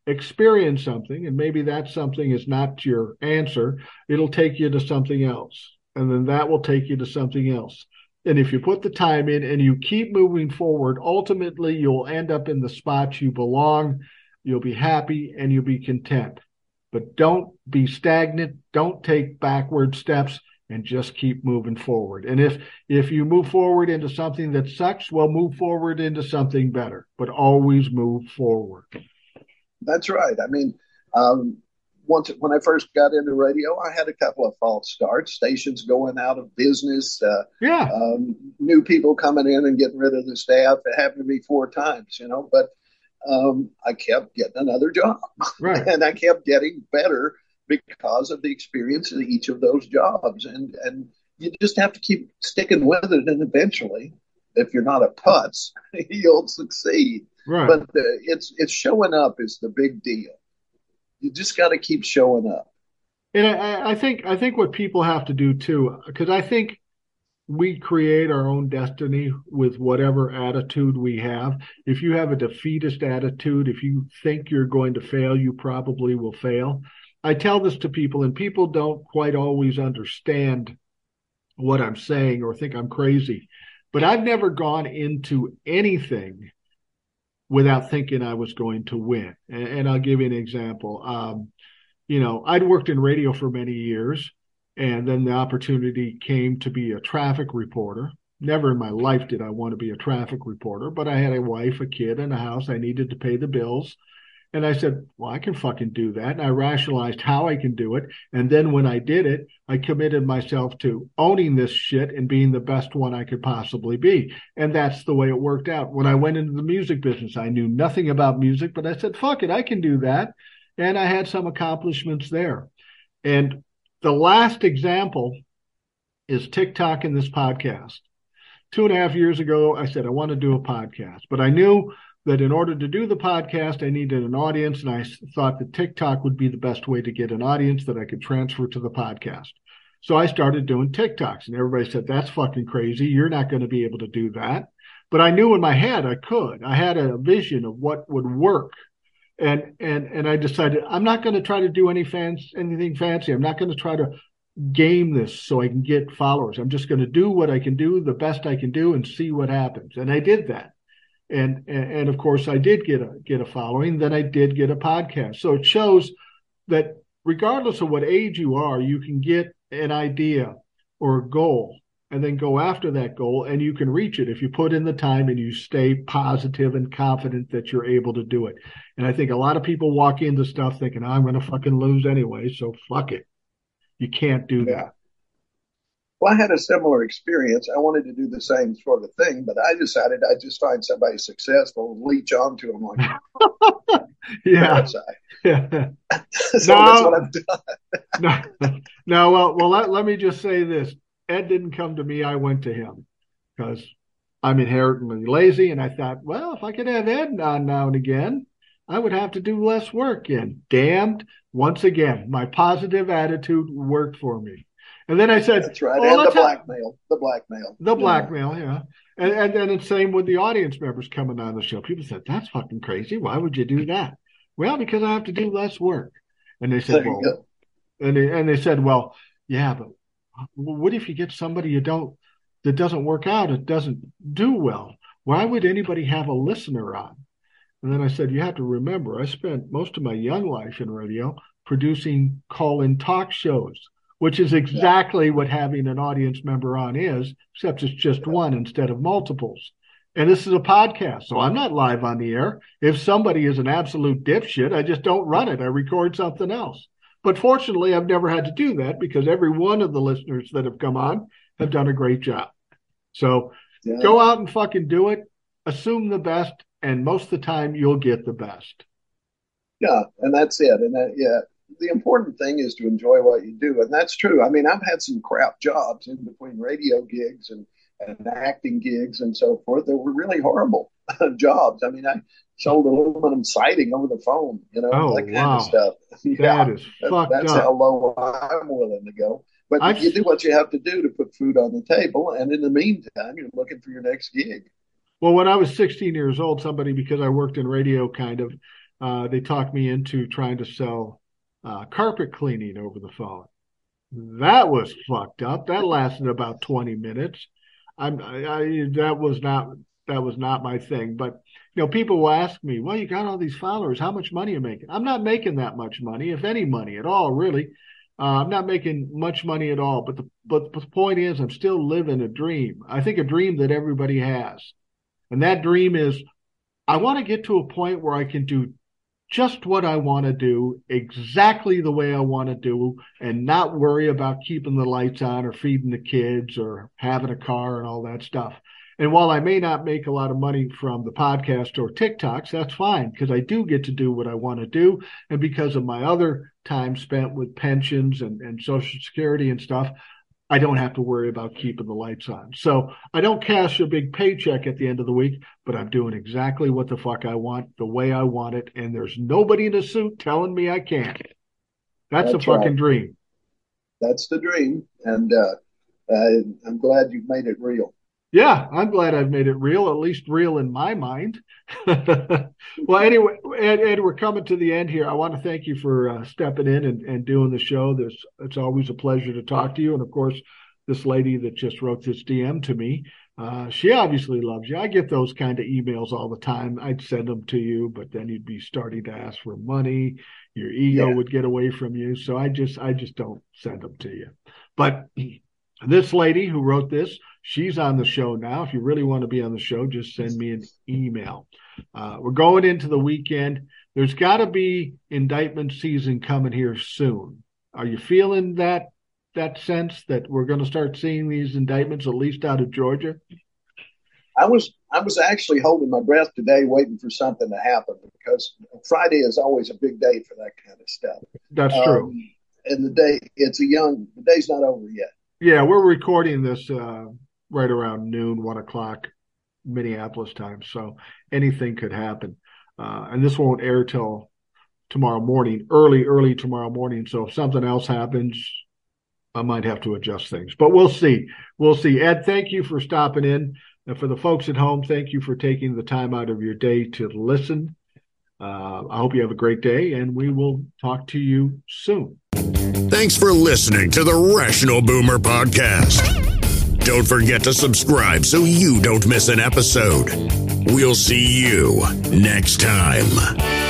experience something, and maybe that something is not your answer, it'll take you to something else. And then that will take you to something else. And if you put the time in and you keep moving forward, ultimately you'll end up in the spot you belong, you'll be happy, and you'll be content. But don't be stagnant, don't take backward steps, and just keep moving forward. And if if you move forward into something that sucks, well, move forward into something better, but always move forward. That's right. I mean, um, once when I first got into radio, I had a couple of false starts, stations going out of business, uh, yeah. um, new people coming in and getting rid of the staff. It happened to me four times, you know, but um, I kept getting another job. Right. And I kept getting better because of the experience in each of those jobs. And, and you just have to keep sticking with it, and eventually if you're not a putz, you'll succeed. Right. But the, it's it's showing up is the big deal. You just got to keep showing up. And I, I think I think what people have to do too, because I think we create our own destiny with whatever attitude we have. If you have a defeatist attitude, if you think you're going to fail, you probably will fail. I tell this to people, and people don't quite always understand what I'm saying or think I'm crazy. But I've never gone into anything without thinking I was going to win. And, and I'll give you an example. Um, you know, I'd worked in radio for many years, and then the opportunity came to be a traffic reporter. Never in my life did I want to be a traffic reporter, but I had a wife, a kid, and a house. I needed to pay the bills. And I said, well, I can fucking do that. And I rationalized how I can do it. And then when I did it, I committed myself to owning this shit and being the best one I could possibly be. And that's the way it worked out. When I went into the music business, I knew nothing about music, but I said, fuck it, I can do that. And I had some accomplishments there. And the last example is TikTok in this podcast. Two and a half years ago, I said, I want to do a podcast, but I knew that in order to do the podcast, I needed an audience, and I thought that TikTok would be the best way to get an audience that I could transfer to the podcast. So I started doing TikToks, and everybody said, that's fucking crazy. You're not going to be able to do that. But I knew in my head I could. I had a vision of what would work, and and and I decided I'm not going to try to do any fans, anything fancy. I'm not going to try to game this so I can get followers. I'm just going to do what I can do, the best I can do, and see what happens. And I did that. And, and and of course, I did get a get a following. Then I did get a podcast. So it shows that regardless of what age you are, you can get an idea or a goal and then go after that goal, and you can reach it if you put in the time and you stay positive and confident that you're able to do it. And I think a lot of people walk into stuff thinking, oh, I'm going to fucking lose anyway, so fuck it. You can't do that. Yeah. Well, I had a similar experience. I wanted to do the same sort of thing, but I decided I'd just find somebody successful and leech onto them like yeah. yeah. So now, that's what I've done. no, no, well, well let, let me just say this. Ed didn't come to me. I went to him because I'm inherently lazy, and I thought, well, if I could have Ed on now and again, I would have to do less work. And damned, once again, my positive attitude worked for me. And then I said, that's right. Oh, and the blackmail, the blackmail, the blackmail. Yeah. And, and, and the same with the audience members coming on the show. People said, that's fucking crazy. Why would you do that? Well, because I have to do less work. And they said, there well, and they, and they said, well, yeah, but what if you get somebody you don't, that doesn't work out? It doesn't do well. Why would anybody have a listener on? And then I said, you have to remember, I spent most of my young life in radio producing call-in talk shows, which is exactly yeah. what having an audience member on is, except it's just yeah. one instead of multiples. And this is a podcast, so I'm not live on the air. If somebody is an absolute dipshit, I just don't run it. I record something else. But fortunately, I've never had to do that because every one of the listeners that have come on have done a great job. So yeah. go out and fucking do it. Assume the best, and most of the time, you'll get the best. Yeah, and that's it. And that, yeah. The important thing is to enjoy what you do. And that's true. I mean, I've had some crap jobs in between radio gigs and, and acting gigs and so forth. They were really horrible jobs. I mean, I sold aluminum siding over the phone, you know, oh, that kind wow. of stuff. Yeah, that is fucked that's up. How low I'm willing to go. But I've, you do what you have to do to put food on the table. And in the meantime, you're looking for your next gig. Well, when I was sixteen years old, somebody, because I worked in radio kind of, uh, they talked me into trying to sell Uh, carpet cleaning over the phone. That was fucked up. That lasted about twenty minutes. I'm, I, I, that was not that was not my thing. But you know, people will ask me, "Well, you got all these followers. How much money are you making?" I'm not making that much money, if any money at all, really. Uh, I'm not making much money at all. But the but the point is, I'm still living a dream. I think a dream that everybody has, and that dream is, I want to get to a point where I can do just what I want to do, exactly the way I want to do, and not worry about keeping the lights on or feeding the kids or having a car and all that stuff. And while I may not make a lot of money from the podcast or TikToks, that's fine, because I do get to do what I want to do. And because of my other time spent with pensions and, and Social Security and stuff, I don't have to worry about keeping the lights on. So I don't cash a big paycheck at the end of the week, but I'm doing exactly what the fuck I want, the way I want it, and there's nobody in a suit telling me I can't. That's, That's a fucking right. dream. That's the dream, and uh, I, I'm glad you've made it real. Yeah, I'm glad I've made it real, at least real in my mind. Well, anyway, Ed, Ed, we're coming to the end here. I want to thank you for uh, stepping in and, and doing the show. There's, it's always a pleasure to talk to you. And, of course, this lady that just wrote this D M to me, uh, she obviously loves you. I get those kind of emails all the time. I'd send them to you, but then you'd be starting to ask for money. Your ego yeah. would get away from you. So I just, I just don't send them to you. But this lady who wrote this, she's on the show now. If you really want to be on the show, just send me an email. Uh, we're going into the weekend. There's got to be indictment season coming here soon. Are you feeling that that sense that we're going to start seeing these indictments, at least out of Georgia? I was I was actually holding my breath today, waiting for something to happen, because Friday is always a big day for that kind of stuff. That's true. Um, and the day it's a young the day's not over yet. Yeah, we're recording this Uh, right around noon, one o'clock Minneapolis time. So anything could happen. Uh, and this won't air till tomorrow morning, early, early tomorrow morning. So if something else happens, I might have to adjust things, but we'll see. We'll see. Ed, thank you for stopping in. And for the folks at home, thank you for taking the time out of your day to listen. Uh, I hope you have a great day, and we will talk to you soon. Thanks for listening to the Rational Boomer Podcast. Don't forget to subscribe so you don't miss an episode. We'll see you next time.